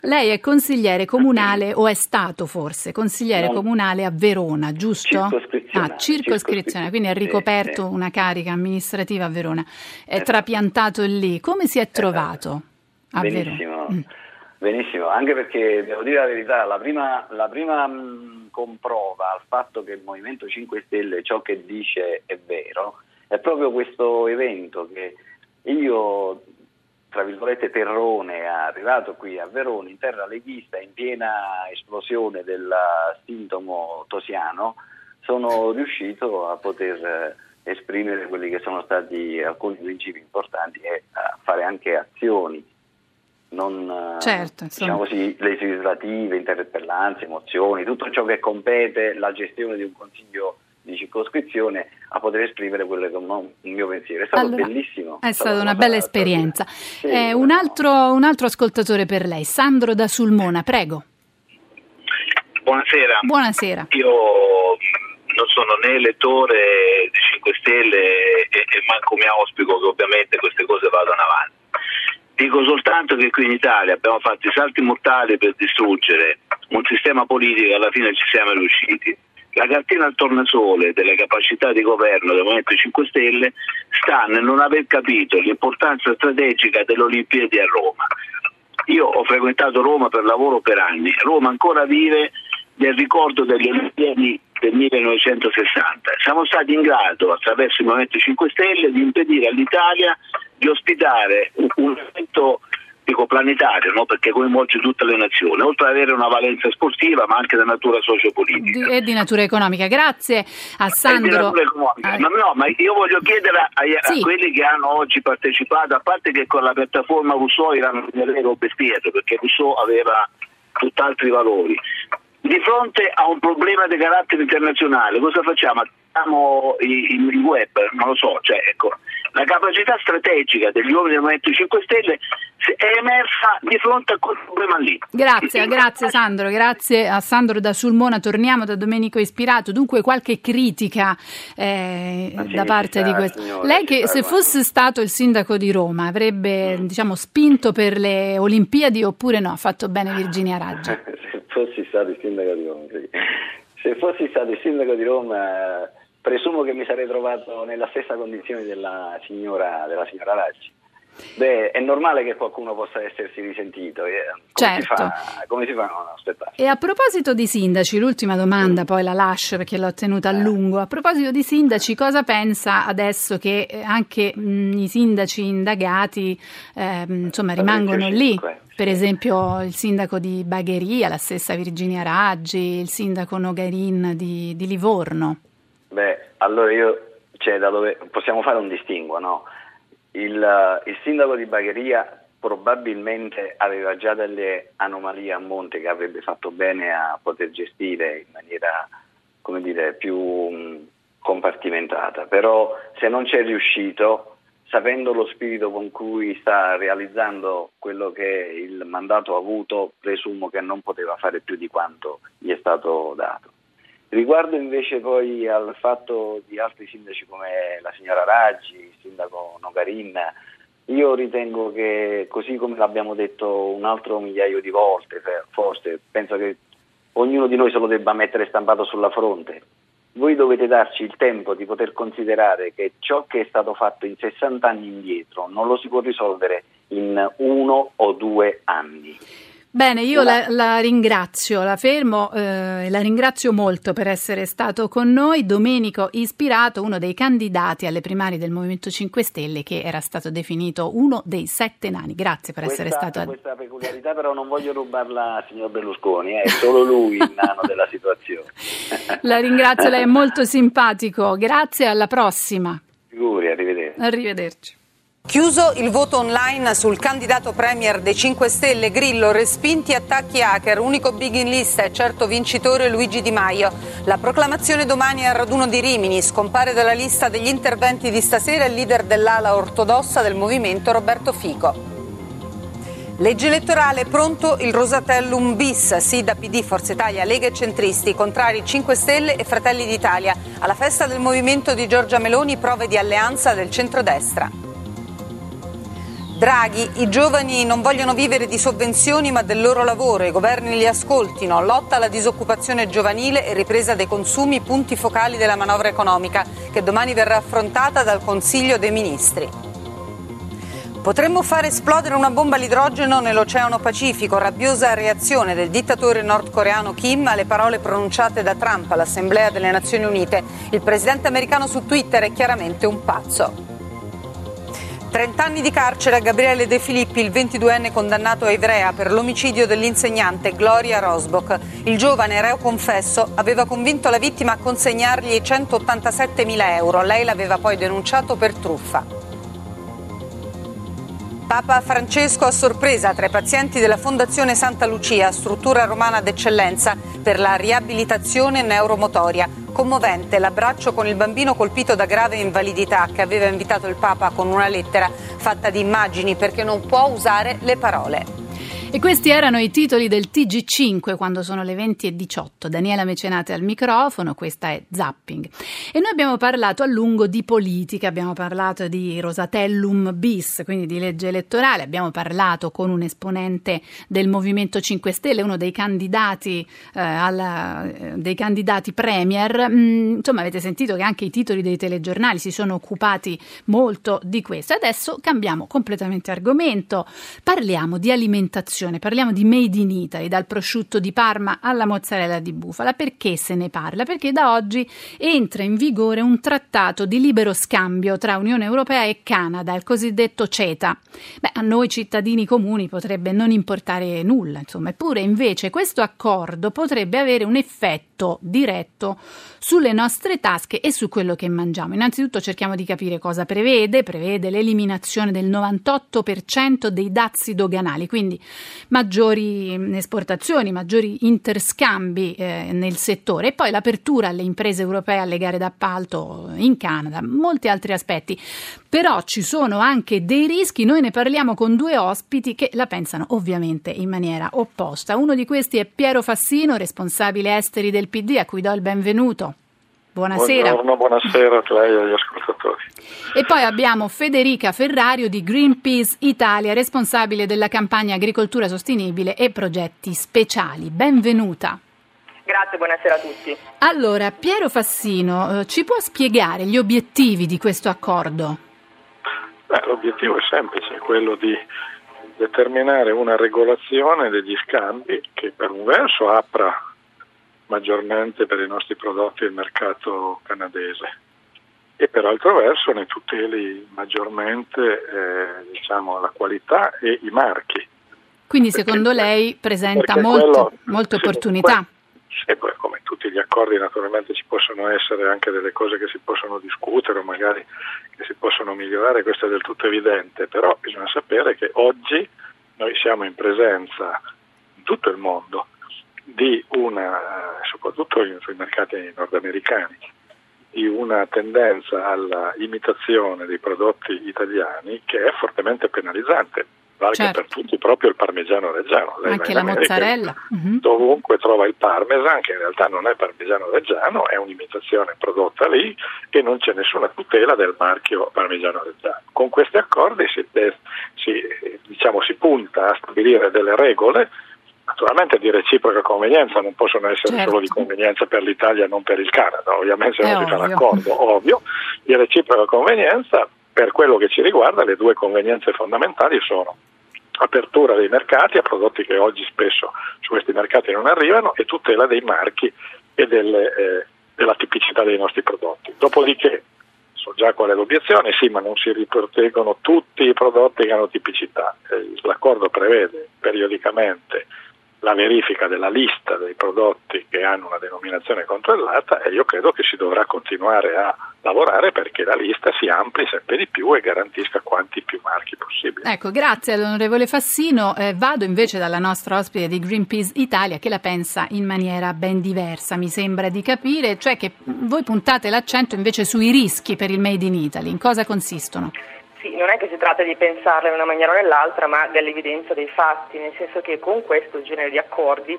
Lei è consigliere comunale o è stato forse consigliere non... comunale a Verona, giusto? Circoscrizione. Ah, circoscrizione, quindi ha ricoperto sì, sì. una carica amministrativa a Verona. È eh. trapiantato lì. Come si è trovato eh. a Benissimo. Verona? Mm. Benissimo, anche perché devo dire la verità, la prima... La prima mh, comprova al fatto che il Movimento cinque Stelle ciò che dice è vero, è proprio questo evento che io, tra virgolette, terrone, è arrivato qui a Verona, in terra leghista, in piena esplosione del sintomo tosiano, sono riuscito a poter esprimere quelli che sono stati alcuni principi importanti e a fare anche azioni. Non certo, diciamo così, legislative, interpellanze, mozioni, tutto ciò che compete la gestione di un consiglio di circoscrizione a poter esprimere quello che è il mio pensiero. È stato allora, bellissimo. È stata una bella esperienza. Sì, eh, un, altro, un altro ascoltatore per lei, Sandro da Sulmona, prego. Buonasera. Buonasera. Io non sono né elettore di cinque Stelle e, e manco mi auspico che ovviamente queste cose vadano avanti. Dico soltanto che qui in Italia abbiamo fatto i salti mortali per distruggere un sistema politico e alla fine ci siamo riusciti. La cartina al tornasole delle capacità di governo del Movimento cinque Stelle sta nel non aver capito l'importanza strategica delle Olimpiadi a Roma. Io ho frequentato Roma per lavoro per anni. Roma ancora vive del ricordo delle Olimpiadi del millenovecentosessanta. Siamo stati in grado, attraverso il Movimento cinque Stelle, di impedire all'Italia di ospitare un evento dico, planetario, no? Perché coinvolge tutte le nazioni, oltre ad avere una valenza sportiva ma anche di natura sociopolitica. Di, e di natura economica, grazie a Sandro. E di natura economica, ah. ma, no, ma io voglio chiedere a, a, sì. a quelli che hanno oggi partecipato, a parte che con la piattaforma Rousseau erano delle robe spietro, perché Rousseau aveva tutt'altri valori. Di fronte a un problema di carattere internazionale, cosa facciamo? Abbiamo il web, non lo so, cioè ecco, la capacità strategica degli uomini del Movimento cinque Stelle è emersa di fronte a quel problema lì. Grazie, e, grazie Sandro, grazie a Sandro da Sulmona. Torniamo da Domenico Ispirato. Dunque qualche critica eh, da parte di questo. Signora, lei che se fosse stato il sindaco di Roma avrebbe mm. diciamo spinto per le Olimpiadi oppure no? Ha fatto bene Virginia Raggi. Se fossi stato il sindaco di Roma, se fossi stato il sindaco di Roma presumo che mi sarei trovato nella stessa condizione della signora, della signora Raggi. Beh, è normale che qualcuno possa essersi risentito. Come certo. Si fa, come si fa? No, no, aspettate. E a proposito di sindaci, l'ultima domanda, mm. poi la lascio perché l'ho tenuta a lungo. A proposito di sindaci, cosa pensa adesso che anche mh, i sindaci indagati eh, insomma rimangono lì? Per esempio il sindaco di Bagheria, la stessa Virginia Raggi, il sindaco Nogarin di, di Livorno. Beh, allora io, cioè, da dove possiamo fare un distinguo, no? Il, il sindaco di Bagheria probabilmente aveva già delle anomalie a monte che avrebbe fatto bene a poter gestire in maniera, come dire, più mh, compartimentata, però se non c'è riuscito, sapendo lo spirito con cui sta realizzando quello che il mandato ha avuto, presumo che non poteva fare più di quanto gli è stato dato. Riguardo invece poi al fatto di altri sindaci come la signora Raggi, il sindaco Nogarin, io ritengo che, così come l'abbiamo detto un altro migliaio di volte, forse, penso che ognuno di noi se lo debba mettere stampato sulla fronte. Voi dovete darci il tempo di poter considerare che ciò che è stato fatto in sessanta anni indietro non lo si può risolvere in uno o due anni. Bene, io la, la ringrazio, la fermo e eh, la ringrazio molto per essere stato con noi. Domenico Ispirato, uno dei candidati alle primarie del Movimento cinque Stelle, che era stato definito uno dei sette nani. Grazie per questa, essere stato... Questa peculiarità però non voglio rubarla, signor Berlusconi, eh, è solo lui il nano della situazione. La ringrazio, lei è molto simpatico. Grazie, alla prossima. Figuri, arrivederci. Arrivederci. Chiuso il voto online sul candidato premier dei cinque Stelle Grillo, respinti attacchi hacker, unico big in lista e certo vincitore Luigi Di Maio. La proclamazione domani al raduno di Rimini, scompare dalla lista degli interventi di stasera il leader dell'ala ortodossa del movimento Roberto Fico. Legge elettorale, pronto il Rosatellum bis, sì da P D, Forza Italia, Lega e Centristi, contrari cinque Stelle e Fratelli d'Italia. Alla festa del movimento di Giorgia Meloni, prove di alleanza del centrodestra. Draghi, i giovani non vogliono vivere di sovvenzioni ma del loro lavoro, i governi li ascoltino, lotta alla disoccupazione giovanile e ripresa dei consumi, punti focali della manovra economica, che domani verrà affrontata dal Consiglio dei Ministri. Potremmo far esplodere una bomba all'idrogeno nell'Oceano Pacifico, rabbiosa reazione del dittatore nordcoreano Kim alle parole pronunciate da Trump all'Assemblea delle Nazioni Unite. Il presidente americano su Twitter è chiaramente un pazzo. trenta anni di carcere a Gabriele De Filippi, il ventiduenne condannato a Ivrea per l'omicidio dell'insegnante Gloria Rosboch. Il giovane reo confesso aveva convinto la vittima a consegnargli centottantasettemila euro. Lei l'aveva poi denunciato per truffa. Papa Francesco a sorpresa tra i pazienti della Fondazione Santa Lucia, struttura romana d'eccellenza per la riabilitazione neuromotoria. Commovente l'abbraccio con il bambino colpito da grave invalidità che aveva invitato il Papa con una lettera fatta di immagini perché non può usare le parole. E questi erano i titoli del T G cinque quando sono le venti e diciotto. Daniela Mecenate al microfono, questa è Zapping. E noi abbiamo parlato a lungo di politica, abbiamo parlato di Rosatellum bis, quindi di legge elettorale, abbiamo parlato con un esponente del Movimento cinque Stelle, uno dei candidati, eh, alla, eh, dei candidati premier. Mm, insomma, avete sentito che anche i titoli dei telegiornali si sono occupati molto di questo. Adesso cambiamo completamente argomento, parliamo di alimentazione. Parliamo di Made in Italy, dal prosciutto di Parma alla mozzarella di bufala. Perché se ne parla? Perché da oggi entra in vigore un trattato di libero scambio tra Unione Europea e Canada, il cosiddetto CETA. Beh, a noi cittadini comuni potrebbe non importare nulla, insomma, eppure invece questo accordo potrebbe avere un effetto diretto sulle nostre tasche e su quello che mangiamo. Innanzitutto cerchiamo di capire cosa prevede. Prevede l'eliminazione del novantotto per cento dei dazi doganali, quindi maggiori esportazioni, maggiori interscambi eh, nel settore, e poi l'apertura alle imprese europee, alle gare d'appalto in Canada, molti altri aspetti. Però ci sono anche dei rischi. Noi ne parliamo con due ospiti che la pensano ovviamente in maniera opposta. Uno di questi è Piero Fassino, responsabile esteri del P D, a cui do il benvenuto. Buonasera. Buongiorno, buonasera a lei e agli ascoltatori. E poi abbiamo Federica Ferrario di Greenpeace Italia, responsabile della campagna Agricoltura Sostenibile e Progetti Speciali. Benvenuta. Grazie, buonasera a tutti. Allora, Piero Fassino, eh, ci può spiegare gli obiettivi di questo accordo? Beh, l'obiettivo è semplice, è quello di determinare una regolazione degli scambi che per un verso apra maggiormente per i nostri prodotti il mercato canadese e per altro verso ne tuteli maggiormente eh, diciamo la qualità e i marchi. Quindi perché, secondo lei presenta molto, molte opportunità? Sì, poi come tutti gli accordi naturalmente ci possono essere anche delle cose che si possono discutere o magari che si possono migliorare, questo è del tutto evidente, però bisogna sapere che oggi noi siamo in presenza in tutto il mondo di una, soprattutto sui mercati nordamericani, di una tendenza alla imitazione dei prodotti italiani che è fortemente penalizzante. Valga certo. Per tutti, proprio il parmigiano reggiano. Lei anche la America, mozzarella. Uh-huh. Dovunque trova il parmesan, che in realtà non è parmigiano reggiano, è un'imitazione prodotta lì e non c'è nessuna tutela del marchio parmigiano reggiano. Con questi accordi si, si, diciamo, si punta a stabilire delle regole, naturalmente di reciproca convenienza, non possono essere certo. Solo di convenienza per l'Italia, non per il Canada, ovviamente se non si fa l'accordo, ovvio, di reciproca convenienza. Per quello che ci riguarda le due convenienze fondamentali sono apertura dei mercati a prodotti che oggi spesso su questi mercati non arrivano e tutela dei marchi e delle, eh, della tipicità dei nostri prodotti. Dopodiché, so già qual è l'obiezione, sì ma non si riproteggono tutti i prodotti che hanno tipicità. Eh, l'accordo prevede periodicamente la verifica della lista dei prodotti che hanno una denominazione controllata e io credo che si dovrà continuare a lavorare perché la lista si ampli sempre di più e garantisca quanti più marchi possibili. Ecco, grazie all'onorevole Fassino. Eh, vado invece dalla nostra ospite di Greenpeace Italia che la pensa in maniera ben diversa, mi sembra di capire, cioè che voi puntate l'accento invece sui rischi per il Made in Italy. In cosa consistono? Non è che si tratta di pensarla in una maniera o nell'altra, ma dell'evidenza dei fatti, nel senso che con questo genere di accordi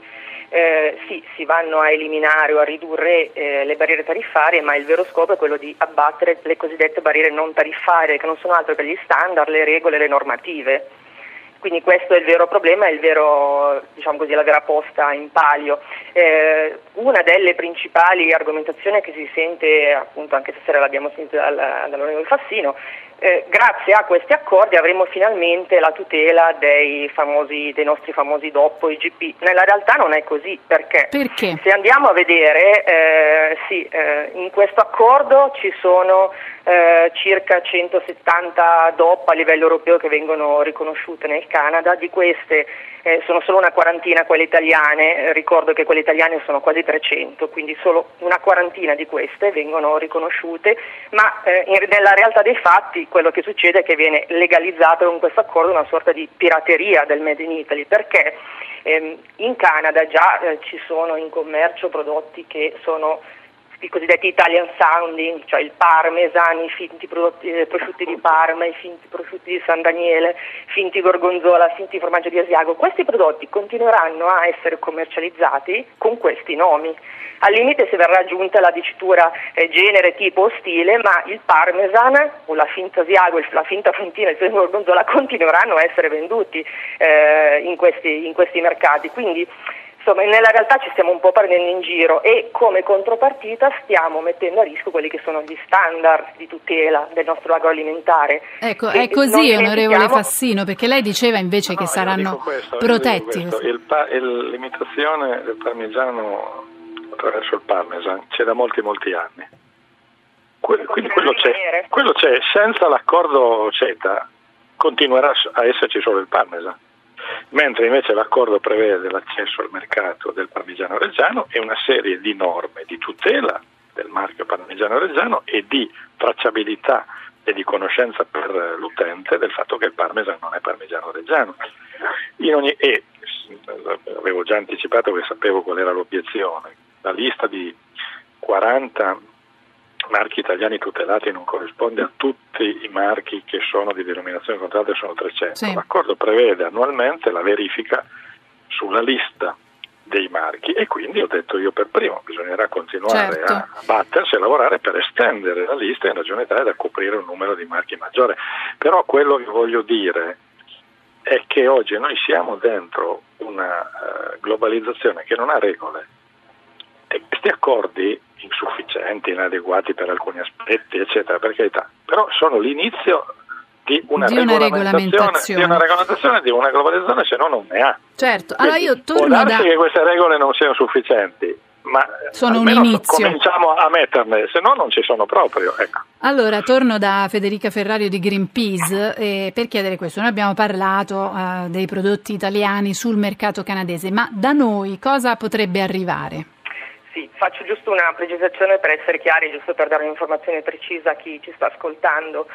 eh, sì, si vanno a eliminare o a ridurre eh, le barriere tariffarie, ma il vero scopo è quello di abbattere le cosiddette barriere non tariffarie, che non sono altro che gli standard, le regole, le normative. Quindi questo è il vero problema, è il vero, diciamo così, la vera posta in palio. Eh, una delle principali argomentazioni che si sente, appunto anche stasera l'abbiamo sentita dall'onorevole Fassino, Eh, grazie a questi accordi avremo finalmente la tutela dei famosi dei nostri famosi DOP I G P. Nella realtà non è così, perché, perché? se andiamo a vedere eh, sì, eh, in questo accordo ci sono eh, circa centosettanta DOP a livello europeo che vengono riconosciute nel Canada, di queste eh, sono solo una quarantina quelle italiane, eh, ricordo che quelle italiane sono quasi trecento, quindi solo una quarantina di queste vengono riconosciute, ma eh, in, nella realtà dei fatti quello che succede è che viene legalizzato con questo accordo una sorta di pirateria del Made in Italy, perché ehm, in Canada già eh, ci sono in commercio prodotti che sono i cosiddetti Italian sounding, cioè il parmesan, i finti prodotti, eh, prosciutti di Parma, i finti prosciutti di San Daniele, finti gorgonzola, finti formaggio di Asiago. Questi prodotti continueranno a essere commercializzati con questi nomi. Al limite se verrà aggiunta la dicitura eh, genere, tipo o stile, ma il parmesan o la finta Asiago, la finta fontina, il finto gorgonzola continueranno a essere venduti eh, in questi in questi mercati. Quindi insomma, nella realtà ci stiamo un po' prendendo in giro e come contropartita stiamo mettendo a rischio quelli che sono gli standard di tutela del nostro agroalimentare. Ecco, e è così, onorevole Fassino, perché lei diceva invece no, che saranno questo, protetti. Il pa- il, l'imitazione del parmigiano attraverso il parmesan c'è da molti molti anni. Que- quindi quello c'è, quello c'è, senza l'accordo CETA continuerà a esserci solo il parmesan. Mentre invece l'accordo prevede l'accesso al mercato del parmigiano reggiano e una serie di norme di tutela del marchio parmigiano reggiano e di tracciabilità e di conoscenza per l'utente del fatto che il parmesan non è parmigiano reggiano. In ogni, e avevo già anticipato che sapevo qual era l'obiezione, la lista di quaranta marchi italiani tutelati non corrisponde a tutti i marchi che sono di denominazione contratta, sono trecento. Sì. L'accordo prevede annualmente la verifica sulla lista dei marchi e quindi ho detto io per primo bisognerà continuare certo. a battersi e lavorare per estendere la lista in ragione tale da coprire un numero di marchi maggiore. Però quello che voglio dire è che oggi noi siamo dentro una uh, globalizzazione che non ha regole, questi accordi insufficienti, inadeguati per alcuni aspetti, eccetera, per carità, però sono l'inizio di una, di una regolamentazione, regolamentazione di una regolamentazione di una globalizzazione, se no non ne ha. Certo. Quindi, allora io torno può darsi da... che queste regole non siano sufficienti, ma sono un inizio. Cominciamo a metterne, se no non ci sono proprio, ecco. Allora torno da Federica Ferrario di Greenpeace eh, per chiedere questo. Noi abbiamo parlato eh, dei prodotti italiani sul mercato canadese, ma da noi cosa potrebbe arrivare? Sì, faccio giusto una precisazione per essere chiari, giusto per dare un'informazione precisa a chi ci sta ascoltando.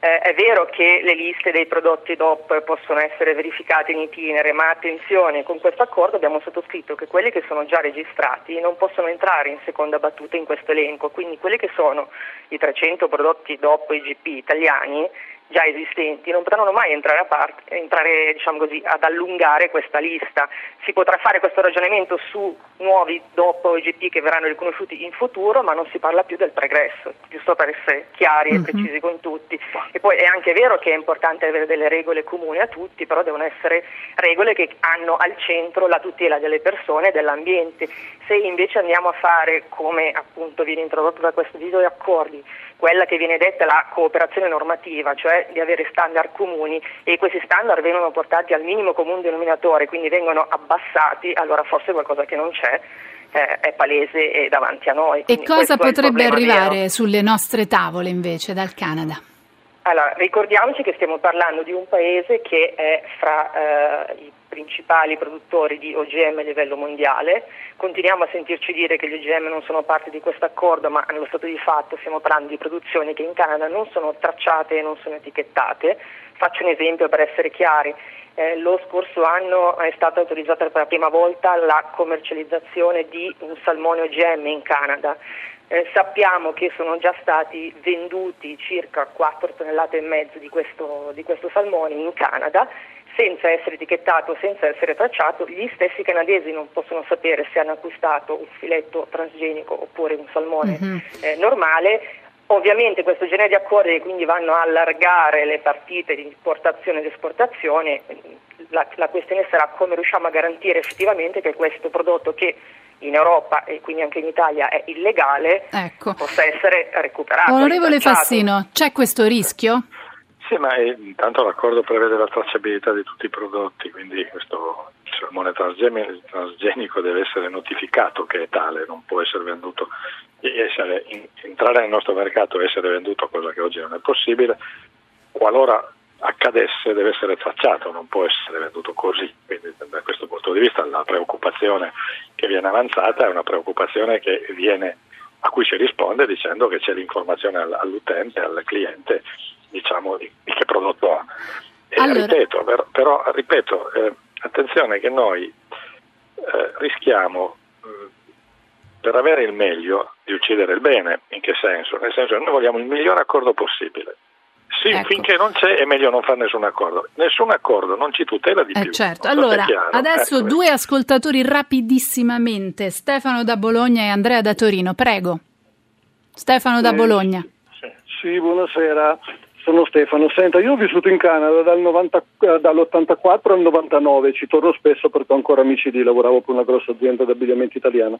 Eh, è vero che le liste dei prodotti D O P possono essere verificate in itinere, ma attenzione, con questo accordo abbiamo sottoscritto che quelli che sono già registrati non possono entrare in seconda battuta in questo elenco, quindi quelli che sono i trecento prodotti D O P I G P italiani già esistenti non potranno mai entrare a parte, entrare, diciamo così, ad allungare questa lista. Si potrà fare questo ragionamento su nuovi D O P o I G P che verranno riconosciuti in futuro, ma non si parla più del pregresso, giusto per essere chiari mm-hmm. e precisi con tutti. E poi è anche vero che è importante avere delle regole comuni a tutti, però devono essere regole che hanno al centro la tutela delle persone e dell'ambiente. Se invece andiamo a fare, come appunto viene introdotto da questo video di accordi, quella che viene detta la cooperazione normativa, cioè di avere standard comuni, e questi standard vengono portati al minimo comune denominatore, quindi vengono abbassati, allora forse qualcosa che non c'è eh, è palese e davanti a noi. E cosa potrebbe arrivare mio. sulle nostre tavole invece dal Canada? Allora, ricordiamoci che stiamo parlando di un paese che è fra eh, i principali produttori di O G M a livello mondiale. Continuiamo a sentirci dire che gli O G M non sono parte di questo accordo, ma nello stato di fatto stiamo parlando di produzioni che in Canada non sono tracciate e non sono etichettate. Faccio un esempio per essere chiari. Eh, lo scorso anno è stata autorizzata per la prima volta la commercializzazione di un salmone O G M in Canada. Eh, sappiamo che sono già stati venduti circa quattro tonnellate e mezzo di questo, di questo salmone in Canada, senza essere etichettato, senza essere tracciato. Gli stessi canadesi non possono sapere se hanno acquistato un filetto transgenico oppure un salmone mm-hmm. eh, normale. Ovviamente questo genere di accordi quindi vanno a allargare le partite di importazione ed esportazione. La, la questione sarà come riusciamo a garantire effettivamente che questo prodotto, che in Europa e quindi anche in Italia è illegale, ecco, possa essere recuperato. Onorevole Fassino, c'è questo rischio? Sì, ma intanto l'accordo prevede la tracciabilità di tutti i prodotti, quindi questo salmone transgenico deve essere notificato che è tale, non può essere venduto, essere, entrare nel nostro mercato e essere venduto, cosa che oggi non è possibile. Qualora accadesse deve essere tracciato, non può essere venduto così. Quindi da questo punto di vista la preoccupazione che viene avanzata è una preoccupazione che viene, a cui si risponde dicendo che c'è l'informazione all'utente, al cliente, diciamo, di che prodotto ha. E allora, ripeto, però, però ripeto, eh, attenzione che noi eh, rischiamo eh, per avere il meglio di uccidere il bene. In che senso? Nel senso che noi vogliamo il miglior accordo possibile. Sì, ecco. Finché non c'è è meglio non fare nessun accordo. Nessun accordo non ci tutela di eh più. Certo. Allora, adesso ecco. Due ascoltatori rapidissimamente, Stefano da Bologna e Andrea da Torino. Prego. Stefano da eh, Bologna. Sì, sì, buonasera. Sono Stefano. Senta, io ho vissuto in Canada dal novanta, dall'ottantaquattro al novantanove. Ci torno spesso perché ho ancora amici lì. Lavoravo per una grossa azienda di abbigliamento italiana.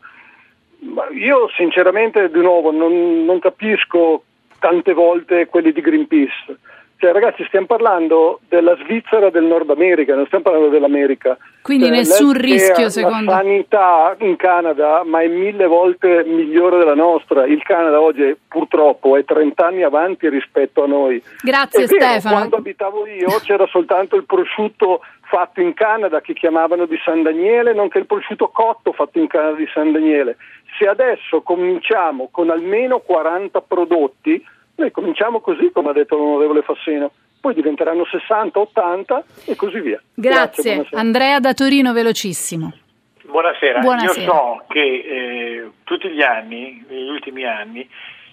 Ma io sinceramente, di nuovo, non, non capisco tante volte quelli di Greenpeace. Cioè, ragazzi, stiamo parlando della Svizzera del Nord America, non stiamo parlando dell'America. Quindi cioè, nessun rischio, la secondo... La sanità in Canada, ma è mille volte migliore della nostra. Il Canada oggi, purtroppo, è trent'anni avanti rispetto a noi. Grazie, vero, Stefano. Quando abitavo io c'era soltanto il prosciutto fatto in Canada, che chiamavano di San Daniele, nonché il prosciutto cotto fatto in Canada di San Daniele. Se adesso cominciamo con almeno quaranta prodotti, noi cominciamo così, come ha detto l'onorevole Fassino, poi diventeranno sessanta, ottanta e così via. Grazie. Grazie, Andrea da Torino, velocissimo. Buonasera, buonasera. Io so che eh, tutti gli anni, negli ultimi anni,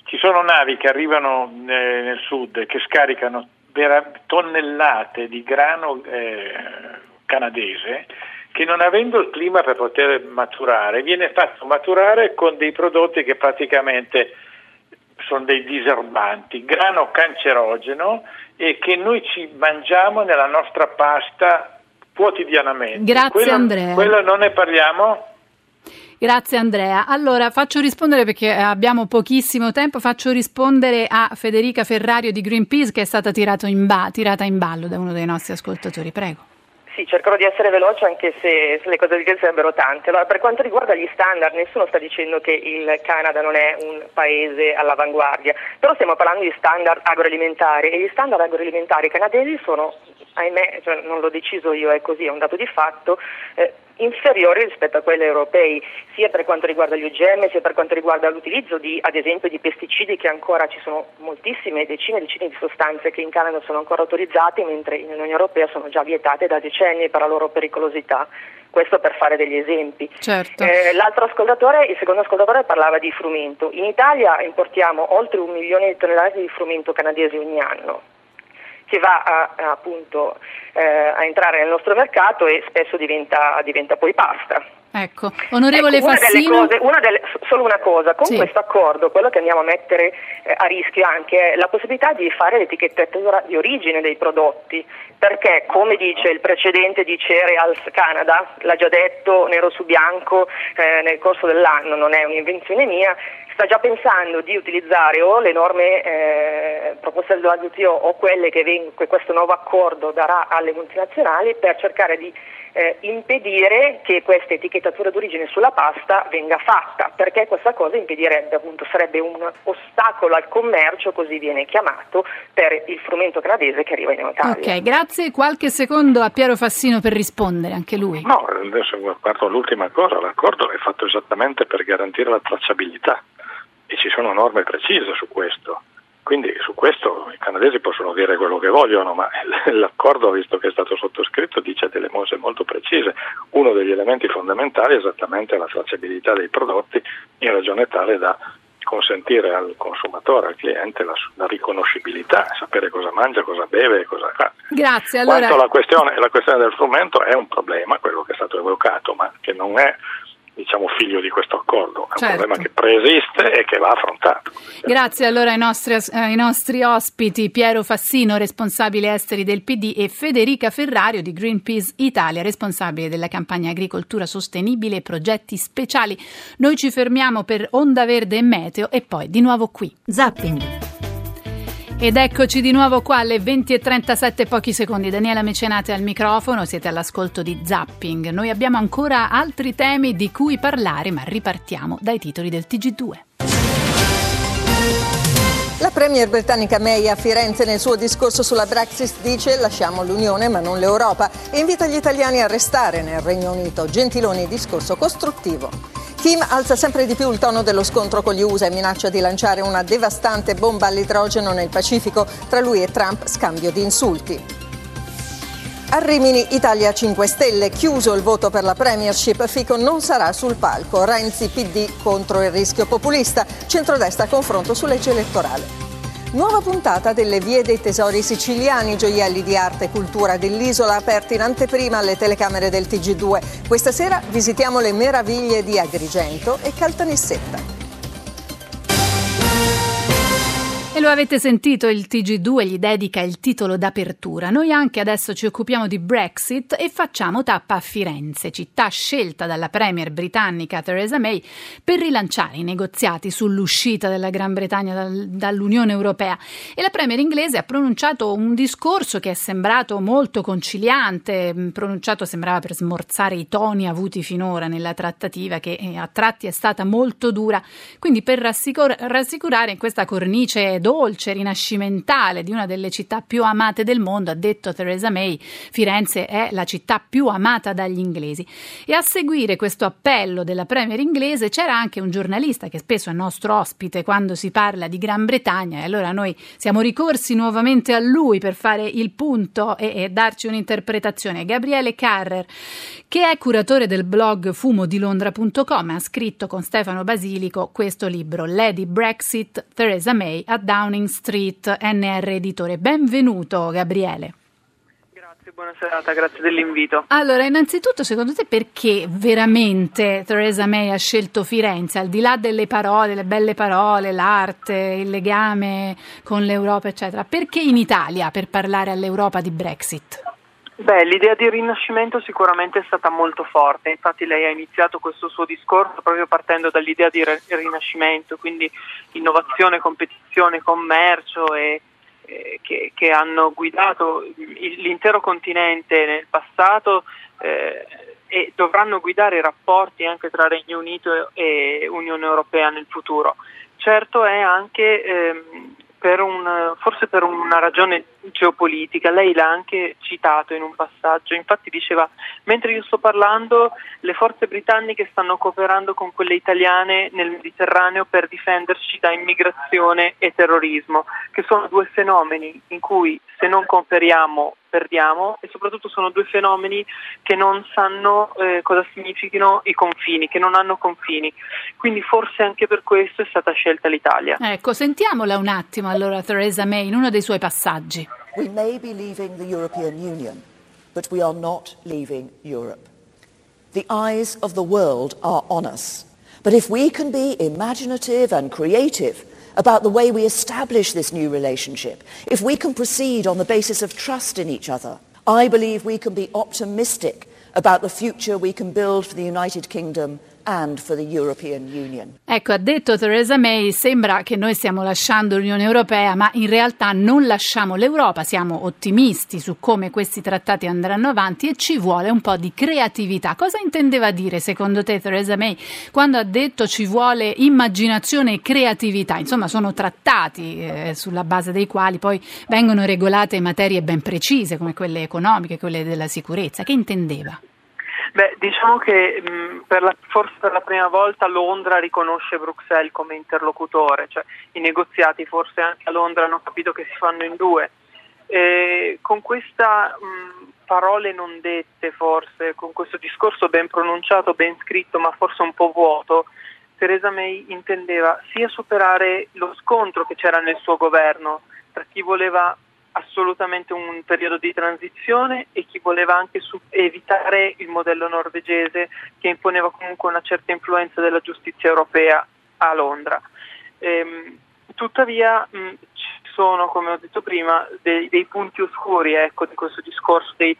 ci sono navi che arrivano eh, nel sud, che scaricano tonnellate di grano eh, canadese, che non avendo il clima per poter maturare, viene fatto maturare con dei prodotti che praticamente sono dei diserbanti, grano cancerogeno, e che noi ci mangiamo nella nostra pasta quotidianamente. Grazie, quello, Andrea. Quello non ne parliamo? Grazie Andrea. Allora faccio rispondere, perché abbiamo pochissimo tempo, faccio rispondere a Federica Ferrario di Greenpeace, che è stata tirata in, ba- tirata in ballo da uno dei nostri ascoltatori. Prego. Sì, cercherò di essere veloce, anche se, se le cose da dire sarebbero tante. Allora, per quanto riguarda gli standard, nessuno sta dicendo che il Canada non è un paese all'avanguardia, però stiamo parlando di standard agroalimentari, e gli standard agroalimentari canadesi sono, ahimè, cioè, non l'ho deciso io, è così, è un dato di fatto, eh, inferiori rispetto a quelli europei, sia per quanto riguarda gli O G M, sia per quanto riguarda l'utilizzo di, ad esempio, di pesticidi, che ancora ci sono moltissime, decine e decine di sostanze che in Canada sono ancora autorizzate, mentre in Unione Europea sono già vietate da decenni per la loro pericolosità. Questo per fare degli esempi. Certo. Eh, l'altro ascoltatore, il secondo ascoltatore, parlava di frumento. In Italia importiamo oltre un milione di tonnellate di frumento canadese ogni anno, che va a, a, appunto eh, a entrare nel nostro mercato e spesso diventa, diventa poi pasta. Ecco, onorevole ecco, una Fassino. Delle cose, una delle, solo una cosa, con sì. questo accordo quello che andiamo a mettere eh, a rischio anche è la possibilità di fare l'etichettatura di origine dei prodotti, perché come dice il precedente di Cereals Canada, l'ha già detto nero su bianco eh, nel corso dell'anno, non è un'invenzione mia, sta già pensando di utilizzare o le norme eh, proposte dalla W T O o quelle che, veng- che questo nuovo accordo darà alle multinazionali per cercare di eh, impedire che questa etichettatura d'origine sulla pasta venga fatta, perché questa cosa impedirebbe, appunto, sarebbe un ostacolo al commercio, così viene chiamato, per il frumento canadese che arriva in Italia. Ok, grazie. Qualche secondo a Piero Fassino per rispondere, anche lui. No, adesso guardo l'ultima cosa, l'accordo è fatto esattamente per garantire la tracciabilità. E ci sono norme precise su questo, quindi su questo i canadesi possono dire quello che vogliono, ma l'accordo, visto che è stato sottoscritto, dice delle cose molto precise. Uno degli elementi fondamentali è esattamente la tracciabilità dei prodotti, in ragione tale da consentire al consumatore, al cliente, la, la riconoscibilità, sapere cosa mangia, cosa beve e cosa fa. Grazie. Allora... Quanto alla questione, la questione del frumento è un problema, quello che è stato evocato, ma che non è, diciamo, figlio di questo accordo, è certo. un problema che preesiste e che va affrontato. Grazie allora ai nostri, ai nostri ospiti, Piero Fassino, responsabile esteri del P D, e Federica Ferrario di Greenpeace Italia, responsabile della campagna Agricoltura Sostenibile e Progetti Speciali. Noi ci fermiamo per Onda Verde e Meteo e poi di nuovo qui. Zapping. Ed eccoci di nuovo qua alle venti e trentasette, pochi secondi. Daniela Mecenate al microfono, siete all'ascolto di Zapping. Noi abbiamo ancora altri temi di cui parlare, ma ripartiamo dai titoli del T G due. La premier britannica May a Firenze nel suo discorso sulla Brexit dice: lasciamo l'Unione ma non l'Europa, e invita gli italiani a restare nel Regno Unito. Gentiloni, discorso costruttivo. Kim alza sempre di più il tono dello scontro con gli U S A e minaccia di lanciare una devastante bomba all'idrogeno nel Pacifico. Tra lui e Trump scambio di insulti. A Rimini, Italia cinque Stelle, chiuso il voto per la premiership, Fico non sarà sul palco. Renzi, P D contro il rischio populista, centrodestra confronto su legge elettorale. Nuova puntata delle Vie dei Tesori Siciliani, gioielli di arte e cultura dell'isola, aperti in anteprima alle telecamere del T G due. Questa sera visitiamo le meraviglie di Agrigento e Caltanissetta. E lo avete sentito, il T G due gli dedica il titolo d'apertura. Noi anche adesso ci occupiamo di Brexit e facciamo tappa a Firenze, città scelta dalla premier britannica Theresa May per rilanciare i negoziati sull'uscita della Gran Bretagna dal, dall'Unione Europea. E la premier inglese ha pronunciato un discorso che è sembrato molto conciliante, pronunciato sembrava per smorzare i toni avuti finora nella trattativa, che a tratti è stata molto dura. Quindi per rassicur- rassicurare in questa cornice dolce, rinascimentale, di una delle città più amate del mondo, ha detto Theresa May, Firenze è la città più amata dagli inglesi. E a seguire questo appello della premier inglese c'era anche un giornalista che spesso è nostro ospite quando si parla di Gran Bretagna, e allora noi siamo ricorsi nuovamente a lui per fare il punto e, e darci un'interpretazione. Gabriele Carrer, che è curatore del blog fumo di londra punto com, ha scritto con Stefano Basilico questo libro, Lady Brexit, Theresa May a Downing Street, N R Editore. Benvenuto Gabriele. Grazie, buona serata, grazie dell'invito. Allora, innanzitutto, secondo te perché veramente Theresa May ha scelto Firenze, al di là delle parole, le belle parole, l'arte, il legame con l'Europa, eccetera? Perché in Italia, per parlare all'Europa di Brexit? Beh, l'idea di rinascimento sicuramente è stata molto forte, infatti lei ha iniziato questo suo discorso proprio partendo dall'idea di rinascimento, quindi innovazione, competizione, commercio e, eh, che, che hanno guidato l'intero continente nel passato eh, e dovranno guidare i rapporti anche tra Regno Unito e Unione Europea nel futuro. Certo è anche... Ehm, Per un, forse per una ragione geopolitica, lei l'ha anche citato in un passaggio, infatti diceva: mentre io sto parlando le forze britanniche stanno cooperando con quelle italiane nel Mediterraneo per difenderci da immigrazione e terrorismo, che sono due fenomeni in cui se non cooperiamo perdiamo, e soprattutto sono due fenomeni che non sanno eh, cosa significhino i confini, che non hanno confini, quindi forse anche per questo è stata scelta l'Italia. Ecco, sentiamola un attimo allora Theresa May in uno dei suoi passaggi. We may be leaving the European Union, but we are not leaving Europe. The eyes of the world are on us, but if we can be imaginative and creative about the way we establish this new relationship, if we can proceed on the basis of trust in each other, I believe we can be optimistic about the future we can build for the United Kingdom and for the European Union. Ecco, ha detto Theresa May, sembra che noi stiamo lasciando l'Unione Europea, ma in realtà non lasciamo l'Europa, siamo ottimisti su come questi trattati andranno avanti e ci vuole un po' di creatività. Cosa intendeva dire, secondo te, Theresa May, quando ha detto ci vuole immaginazione e creatività? Insomma, sono trattati eh, sulla base dei quali poi vengono regolate materie ben precise, come quelle economiche, quelle della sicurezza. Che intendeva? Beh, diciamo che mh, per la, forse per la prima volta Londra riconosce Bruxelles come interlocutore, cioè i negoziati forse anche a Londra hanno capito che si fanno in due. E con questa mh, parole non dette forse, con questo discorso ben pronunciato, ben scritto, ma forse un po' vuoto, Theresa May intendeva sia superare lo scontro che c'era nel suo governo tra chi voleva assolutamente un periodo di transizione e chi voleva anche su- evitare il modello norvegese che imponeva comunque una certa influenza della giustizia europea a Londra. Ehm, tuttavia mh, ci sono, come ho detto prima, dei, dei punti oscuri ecco, di questo discorso, dei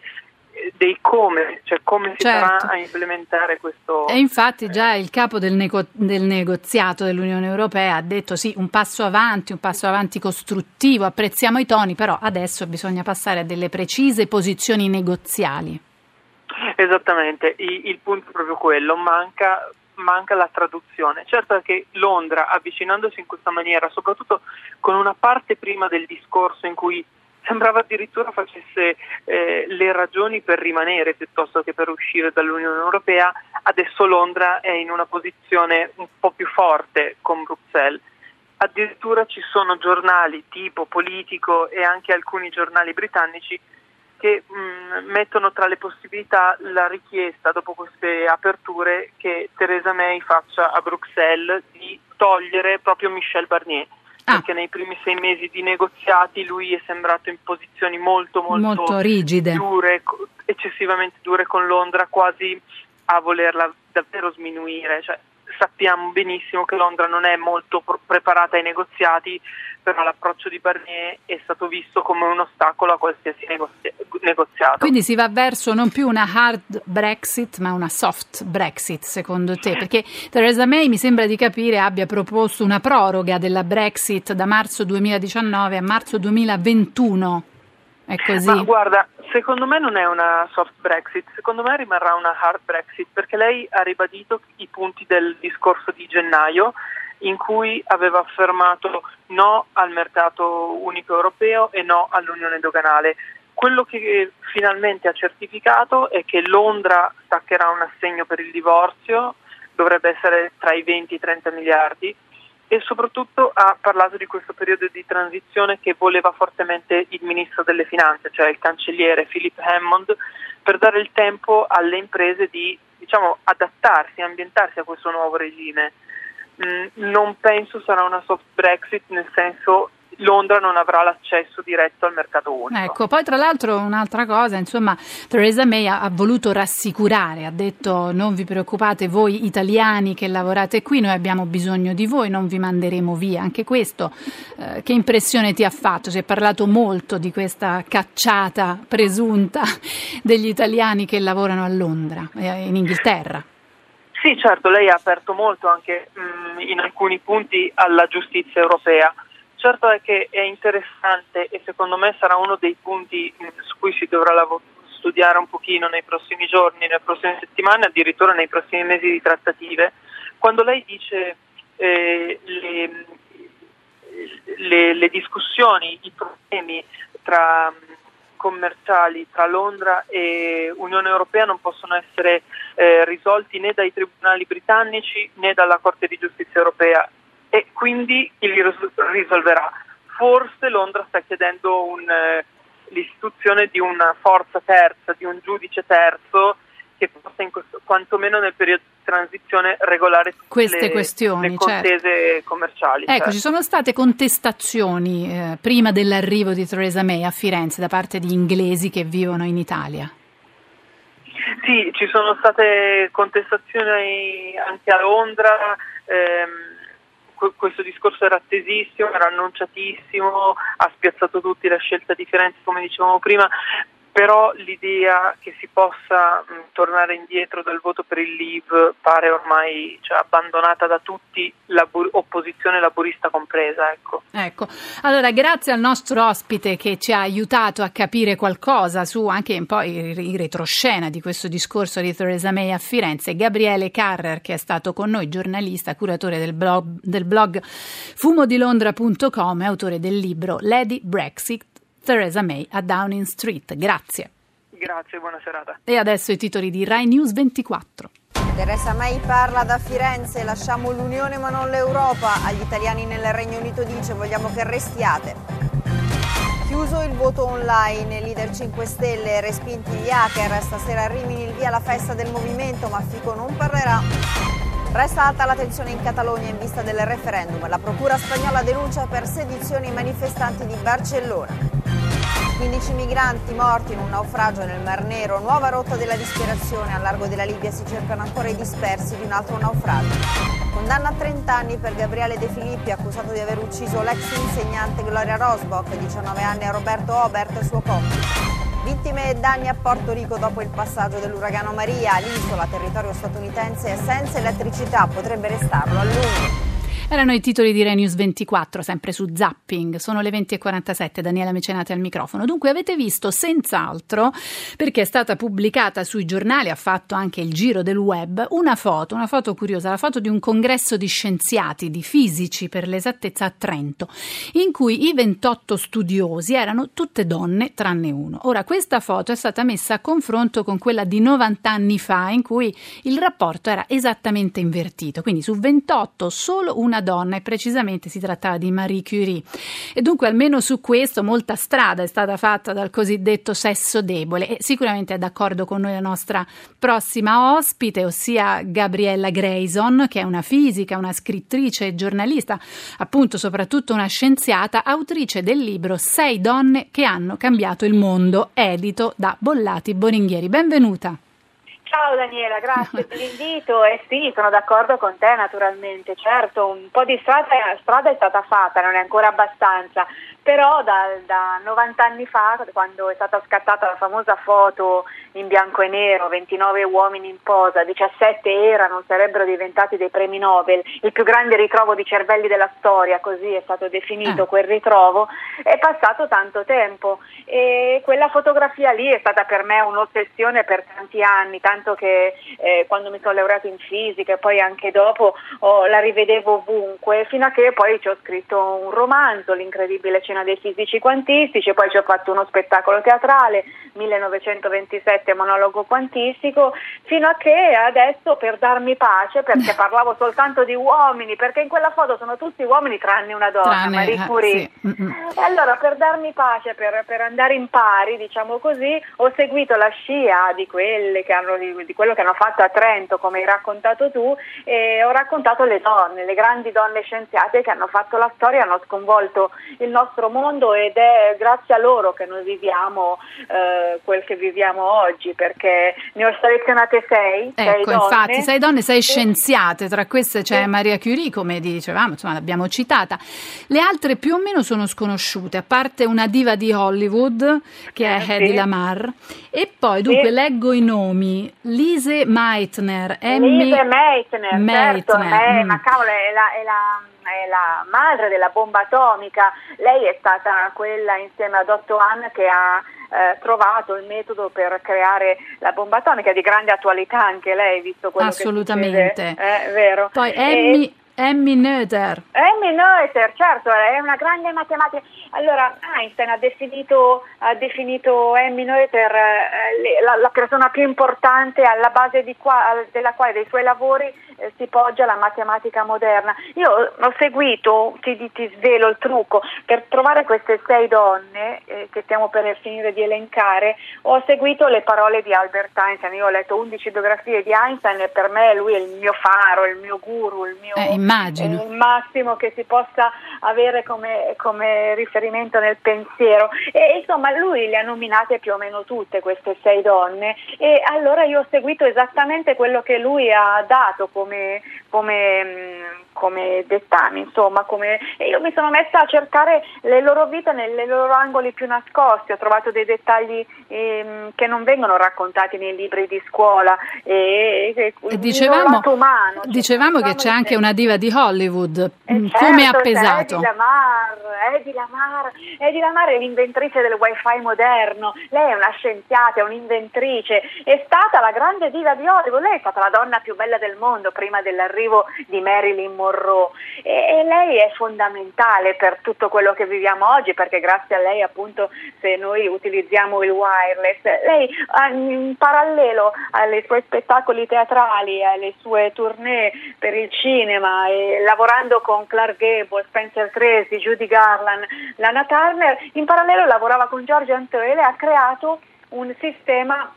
dei come, cioè come si certo. farà a implementare questo. E infatti già il capo del, nego- del negoziato dell'Unione Europea ha detto sì, un passo avanti, un passo avanti costruttivo, apprezziamo i toni, però adesso bisogna passare a delle precise posizioni negoziali. Esattamente, il, il punto è proprio quello, manca manca la traduzione. Certo è che Londra, avvicinandosi in questa maniera, soprattutto con una parte prima del discorso in cui sembrava addirittura facesse eh, le ragioni per rimanere piuttosto che per uscire dall'Unione Europea, adesso Londra è in una posizione un po' più forte con Bruxelles. Addirittura ci sono giornali tipo Politico e anche alcuni giornali britannici che mh, mettono tra le possibilità la richiesta, dopo queste aperture, che Theresa May faccia a Bruxelles di togliere proprio Michel Barnier. Ah. Perché nei primi sei mesi di negoziati lui è sembrato in posizioni molto molto, molto rigide, dure, eccessivamente dure con Londra, quasi a volerla davvero sminuire. Cioè, sappiamo benissimo che Londra non è molto pr- preparata ai negoziati, però l'approccio di Barnier è stato visto come un ostacolo a qualsiasi negozi- negoziato. Quindi si va verso non più una hard Brexit, ma una soft Brexit, secondo te? Perché Theresa May, mi sembra di capire, abbia proposto una proroga della Brexit da marzo duemiladiciannove a marzo duemilaventuno. È così? Ma guarda, secondo me non è una soft Brexit, secondo me rimarrà una hard Brexit, perché lei ha ribadito i punti del discorso di gennaio in cui aveva affermato no al mercato unico europeo e no all'unione doganale. Quello che finalmente ha certificato è che Londra staccherà un assegno per il divorzio, dovrebbe essere tra i venti e i trenta miliardi, e soprattutto ha parlato di questo periodo di transizione che voleva fortemente il ministro delle finanze, cioè il cancelliere Philip Hammond, per dare il tempo alle imprese di, diciamo, adattarsi, ambientarsi a questo nuovo regime. Mm, non penso sarà una soft Brexit, nel senso Londra non avrà l'accesso diretto al mercato unico. Ecco, poi tra l'altro un'altra cosa, insomma, Theresa May ha, ha voluto rassicurare, ha detto: non vi preoccupate voi italiani che lavorate qui, noi abbiamo bisogno di voi, non vi manderemo via. Anche questo, eh, che impressione ti ha fatto? Si è parlato molto di questa cacciata presunta degli italiani che lavorano a Londra, eh, in Inghilterra. Sì, certo, lei ha aperto molto anche mh, in alcuni punti alla giustizia europea. Certo è che è interessante e secondo me sarà uno dei punti su cui si dovrà lav- studiare un pochino nei prossimi giorni, nelle prossime settimane, addirittura nei prossimi mesi di trattative. Quando lei dice eh, le, le, le discussioni, i problemi tra commerciali tra Londra e Unione Europea non possono essere eh, risolti né dai tribunali britannici né dalla Corte di Giustizia Europea, e quindi chi li risolverà? Forse Londra sta chiedendo un, eh, l'istituzione di una forza terza, di un giudice terzo che possa in questo, quantomeno nel periodo di transizione, regolare tutte queste le, questioni, le contese, certo, commerciali. Ecco, certo. Ci sono state contestazioni eh, prima dell'arrivo di Theresa May a Firenze da parte di inglesi che vivono in Italia. Sì, ci sono state contestazioni anche a Londra. Ehm, Questo discorso era attesissimo, era annunciatissimo, ha spiazzato tutti la scelta di Firenze, come dicevamo prima, però l'idea che si possa mh, tornare indietro dal voto per il Leave pare ormai, cioè, abbandonata da tutti, labur- opposizione laburista compresa. Ecco. ecco, allora grazie al nostro ospite che ci ha aiutato a capire qualcosa su anche un po' in retroscena di questo discorso di Theresa May a Firenze, Gabriele Carrer, che è stato con noi, giornalista, curatore del blog, del blog fumodilondra punto com e autore del libro Lady Brexit, Theresa May a Downing Street. Grazie. Grazie, buona serata. E adesso i titoli di Rai News ventiquattro. Theresa May parla da Firenze, lasciamo l'Unione ma non l'Europa. Agli italiani nel Regno Unito dice: vogliamo che restiate. Chiuso il voto online, leader cinque Stelle, respinti gli hacker, stasera a Rimini il via alla festa del movimento, ma Fico non parlerà. Resta alta la tensione in Catalogna in vista del referendum, la procura spagnola denuncia per sedizione i manifestanti di Barcellona. quindici migranti morti in un naufragio nel Mar Nero, nuova rotta della disperazione, al largo della Libia si cercano ancora i dispersi di un altro naufragio. Condanna a trenta anni per Gabriele De Filippi, accusato di aver ucciso l'ex insegnante Gloria Rosboch, diciannove anni a Roberto Obert, suo complice. Vittime e danni a Porto Rico dopo il passaggio dell'uragano Maria, l'isola, territorio statunitense, senza elettricità, potrebbe restarlo a lungo. Erano i titoli di Rai News ventiquattro, sempre su Zapping. Sono le venti e quarantasette, Daniela Mecenate al microfono. Dunque avete visto senz'altro, perché è stata pubblicata sui giornali, ha fatto anche il giro del web, una foto, una foto curiosa, la foto di un congresso di scienziati, di fisici per l'esattezza, a Trento, in cui i ventotto studiosi erano tutte donne tranne uno. Ora, questa foto è stata messa a confronto con quella di novanta anni fa, in cui il rapporto era esattamente invertito, quindi su ventotto solo una donna, e precisamente si trattava di Marie Curie. E dunque almeno su questo molta strada è stata fatta dal cosiddetto sesso debole, e sicuramente è d'accordo con noi la nostra prossima ospite, ossia Gabriella Grayson, che è una fisica, una scrittrice e giornalista, appunto soprattutto una scienziata, autrice del libro Sei donne che hanno cambiato il mondo, edito da Bollati Boringhieri. Benvenuta. Ciao Daniela, grazie per l'invito, e sì, sono d'accordo con te naturalmente, certo, un po' di strada, strada è stata fatta, non è ancora abbastanza, però da, da novanta anni fa, quando è stata scattata la famosa foto in bianco e nero, ventinove uomini in posa, diciassette erano, sarebbero diventati dei premi Nobel, il più grande ritrovo di cervelli della storia, così è stato definito quel ritrovo, è passato tanto tempo, e quella fotografia lì è stata per me un'ossessione per tanti anni, tanti tanto che eh, quando mi sono laureato in fisica e poi anche dopo oh, la rivedevo ovunque, fino a che poi ci ho scritto un romanzo, L'incredibile cena dei fisici quantistici, e poi ci ho fatto uno spettacolo teatrale, millenovecentoventisette, monologo quantistico, fino a che adesso, per darmi pace, perché parlavo soltanto di uomini, perché in quella foto sono tutti uomini tranne una donna, tranne Marie Curie. Sì. E allora, per darmi pace, per, per andare in pari, diciamo così, ho seguito la scia di quelle che hanno di, di quello che hanno fatto a Trento, come hai raccontato tu, e ho raccontato le donne, le grandi donne scienziate che hanno fatto la storia, hanno sconvolto il nostro mondo, ed è grazie a loro che noi viviamo eh, quel che viviamo oggi, perché ne ho selezionate sei, ecco, sei donne. Infatti, sei donne, sei scienziate, tra queste c'è sì. Maria Curie, come dicevamo, insomma, l'abbiamo citata. Le altre più o meno sono sconosciute, a parte una diva di Hollywood che è sì. Hedy Lamarr, e poi dunque sì. leggo i nomi: Lise Meitner, Emmy Lise Meitner, Meitner. Certo, è, mm. ma cavolo, è la, è la... è la madre della bomba atomica. Lei è stata quella, insieme ad Otto Hahn, che ha eh, trovato il metodo per creare la bomba atomica, di grande attualità anche lei, visto quello assolutamente. Che assolutamente, è vero. Poi Emmy e... Emmy Noether. Emmy Noether, certo, è una grande matematica. Allora, Einstein ha definito ha definito Emmy Noether eh, la, la persona più importante alla base di qua, della quale dei suoi lavori eh, si poggia la matematica moderna. Io ho seguito, ti, ti svelo il trucco, per trovare queste sei donne eh, che stiamo per finire di elencare, ho seguito le parole di Albert Einstein. Io ho letto undici biografie di Einstein e per me lui è il mio faro, il mio guru, il mio... Eh, immagino. Il massimo che si possa avere come, come riferimento nel pensiero, e insomma lui le ha nominate più o meno tutte queste sei donne, e allora io ho seguito esattamente quello che lui ha dato come, come, come dettami, insomma, come, e io mi sono messa a cercare le loro vite nelle loro angoli più nascosti, ho trovato dei dettagli ehm, che non vengono raccontati nei libri di scuola, e, e, e dicevamo, umano, cioè, dicevamo che c'è anche una diva di Hollywood, eh, certo, come ha pesato. Hedy Lamarr, Hedy Lamarr è l'inventrice del wifi moderno, lei è una scienziata, è un'inventrice, è stata la grande diva di Hollywood, lei è stata la donna più bella del mondo prima dell'arrivo di Marilyn Monroe, e, e lei è fondamentale per tutto quello che viviamo oggi, perché grazie a lei, appunto, se noi utilizziamo il wireless, lei in parallelo ai suoi spettacoli teatrali, alle sue tournée per il cinema, e lavorando con Clark Gable, Spencer Tracy, Judy Garland, Lana Turner, in parallelo lavorava con George Antheil e ha creato un sistema,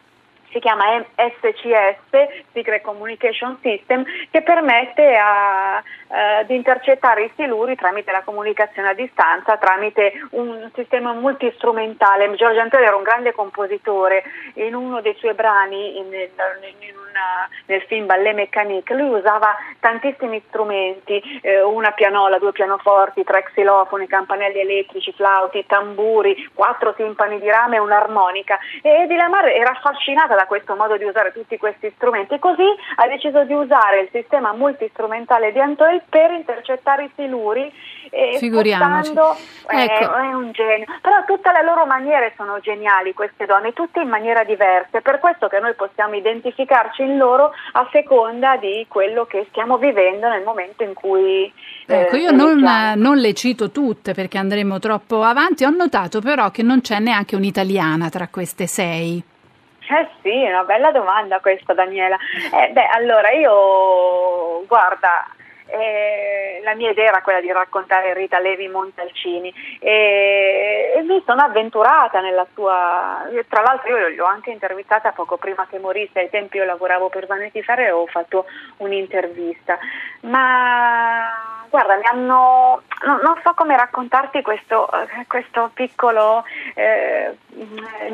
si chiama S C S, Secret Communication System, che permette a, eh, di intercettare i siluri tramite la comunicazione a distanza, tramite un sistema multistrumentale. George Antheil era un grande compositore, in uno dei suoi brani, in, in una, nel film Ballet Mécanique, lui usava tantissimi strumenti, eh, una pianola, due pianoforti, tre xilofoni, campanelli elettrici, flauti, tamburi, quattro timpani di rame e un'armonica, e Hedy Lamarr era affascinata da questo modo di usare tutti questi strumenti, così ha deciso di usare il sistema multistrumentale di Antheil per intercettare i siluri, e figuriamoci, eh, ecco. È un genio, però tutte le loro maniere sono geniali, queste donne, tutte in maniera diversa, è per questo che noi possiamo identificarci in loro a seconda di quello che stiamo vivendo nel momento in cui eh, ecco, io non, non le cito tutte perché andremo troppo avanti. Ho notato però che non c'è neanche un'italiana tra queste sei. Eh sì, è una bella domanda questa, Daniela. Eh, beh, allora io, guarda, eh, la mia idea era quella di raccontare Rita Levi Montalcini, e, e mi sono avventurata nella sua... Tra l'altro io l'ho anche intervistata poco prima che morisse, ai tempi io lavoravo per Vanity Fair e ho fatto un'intervista, ma... Guarda, mi hanno, no, non so come raccontarti questo, questo piccolo eh,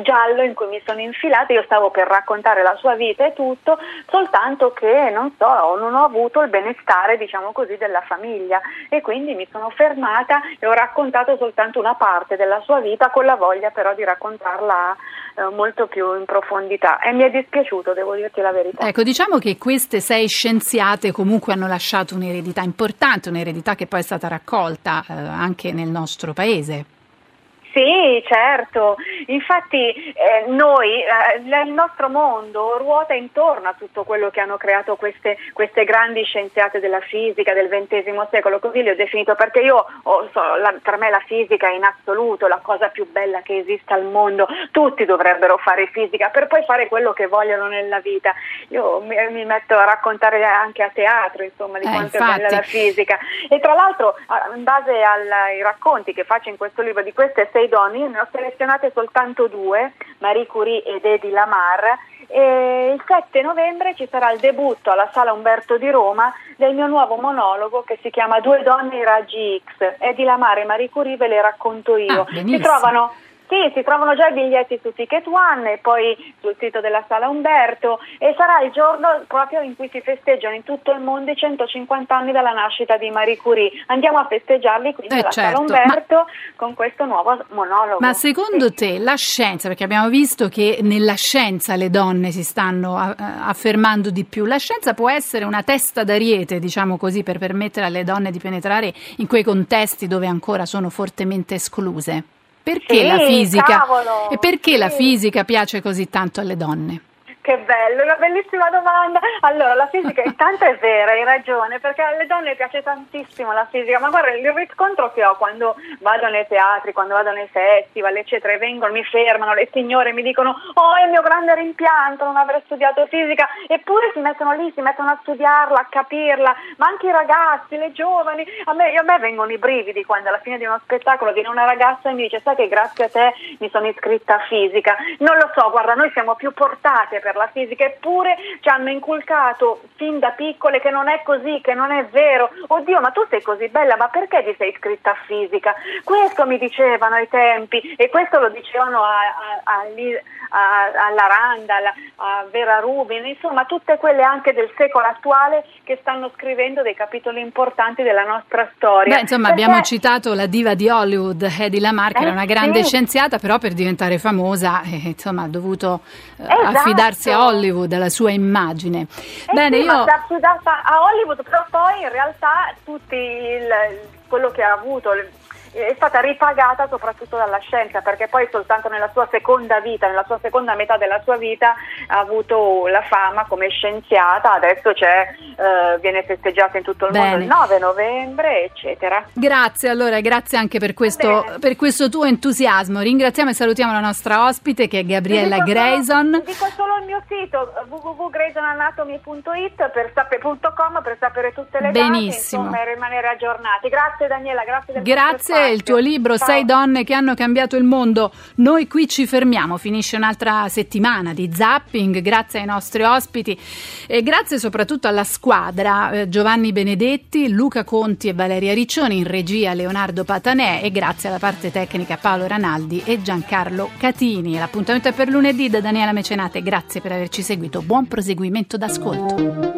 giallo in cui mi sono infilata. Io stavo per raccontare la sua vita e tutto, soltanto che non so, non ho avuto il benestare, diciamo così, della famiglia, e quindi mi sono fermata e ho raccontato soltanto una parte della sua vita, con la voglia però di raccontarla eh, molto più in profondità, e mi è dispiaciuto, devo dirti la verità. Ecco, diciamo che queste sei scienziate comunque hanno lasciato un'eredità importante, un'eredità eredità che poi è stata raccolta eh, anche nel nostro paese. Sì, certo, infatti eh, noi, eh, il nostro mondo ruota intorno a tutto quello che hanno creato queste, queste grandi scienziate della fisica del ventesimo secolo, così le ho definito, perché io, oh, so, la, per me la fisica è in assoluto la cosa più bella che esista al mondo, tutti dovrebbero fare fisica per poi fare quello che vogliono nella vita. Io mi, mi metto a raccontare anche a teatro, insomma, di eh, quanto infatti. È bella la fisica, e tra l'altro in base al, ai racconti che faccio in questo libro di queste sei donne, ne ho selezionate soltanto due, Marie Curie ed Hedy Lamarr, E il sette novembre ci sarà il debutto alla Sala Umberto di Roma del mio nuovo monologo che si chiama Due donne e raggi X. Hedy Lamarr e Marie Curie, ve le racconto io. Ah, si trovano... Sì, si trovano già i biglietti su Ticket One e poi sul sito della Sala Umberto, e sarà il giorno proprio in cui si festeggiano in tutto il mondo i centocinquanta anni dalla nascita di Marie Curie. Andiamo a festeggiarli quindi eh alla certo, Sala Umberto ma... con questo nuovo monologo. Ma secondo sì. te la scienza, perché abbiamo visto che nella scienza le donne si stanno affermando di più, la scienza può essere una testa d'ariete, diciamo così, per permettere alle donne di penetrare in quei contesti dove ancora sono fortemente escluse? Perché, sì, la fisica, cavolo, e perché sì. la fisica piace così tanto alle donne? Che bello, una bellissima domanda. Allora, la fisica intanto è vera, hai ragione, perché alle donne piace tantissimo la fisica, ma guarda il riscontro che ho quando vado nei teatri, quando vado nei festival, eccetera, e vengono, mi fermano le signore, mi dicono: oh, è il mio grande rimpianto non aver studiato fisica, eppure si mettono lì, si mettono a studiarla, a capirla, ma anche i ragazzi, le giovani, a me, a me vengono i brividi quando alla fine di uno spettacolo viene una ragazza e mi dice: sai che grazie a te mi sono iscritta a fisica. Non lo so, guarda, noi siamo più portate per la fisica, eppure ci hanno inculcato fin da piccole che non è così, che non è vero. Oddio, ma tu sei così bella, ma perché ti sei iscritta a fisica? Questo mi dicevano ai tempi, e questo lo dicevano a, a, a, a, alla Randa, alla, a Vera Rubin, insomma tutte quelle anche del secolo attuale che stanno scrivendo dei capitoli importanti della nostra storia. Beh, insomma, perché... abbiamo citato la diva di Hollywood Hedy Lamarr, che eh, era una grande sì. scienziata, però per diventare famosa eh, insomma ha dovuto eh, esatto. affidarsi a Hollywood, alla sua immagine. Eh Bene, sì, io... ma si è affidata a Hollywood, però poi in realtà tutto quello che ha avuto è stata ripagata soprattutto dalla scienza, perché poi soltanto nella sua seconda vita, nella sua seconda metà della sua vita, ha avuto la fama come scienziata. Adesso c'è, eh, viene festeggiata in tutto il Bene. mondo il nove novembre, eccetera. Grazie, allora, grazie anche per questo, per questo tuo entusiasmo. Ringraziamo e salutiamo la nostra ospite, che è Gabriella dico Grayson. Solo, dico solo il mio sito w w w punto grayson anatomy punto it per sapere punto com per sapere tutte le Benissimo. date, insomma, e rimanere aggiornati. Grazie Daniela, grazie del Grazie. Il tuo libro, Sei donne che hanno cambiato il mondo. Noi qui ci fermiamo, finisce un'altra settimana di zapping, grazie ai nostri ospiti e grazie soprattutto alla squadra, eh, Giovanni Benedetti, Luca Conti e Valeria Riccioni, in regia Leonardo Patanè, e grazie alla parte tecnica Paolo Ranaldi e Giancarlo Catini. L'appuntamento è per lunedì da Daniela Mecenate, grazie per averci seguito, buon proseguimento d'ascolto.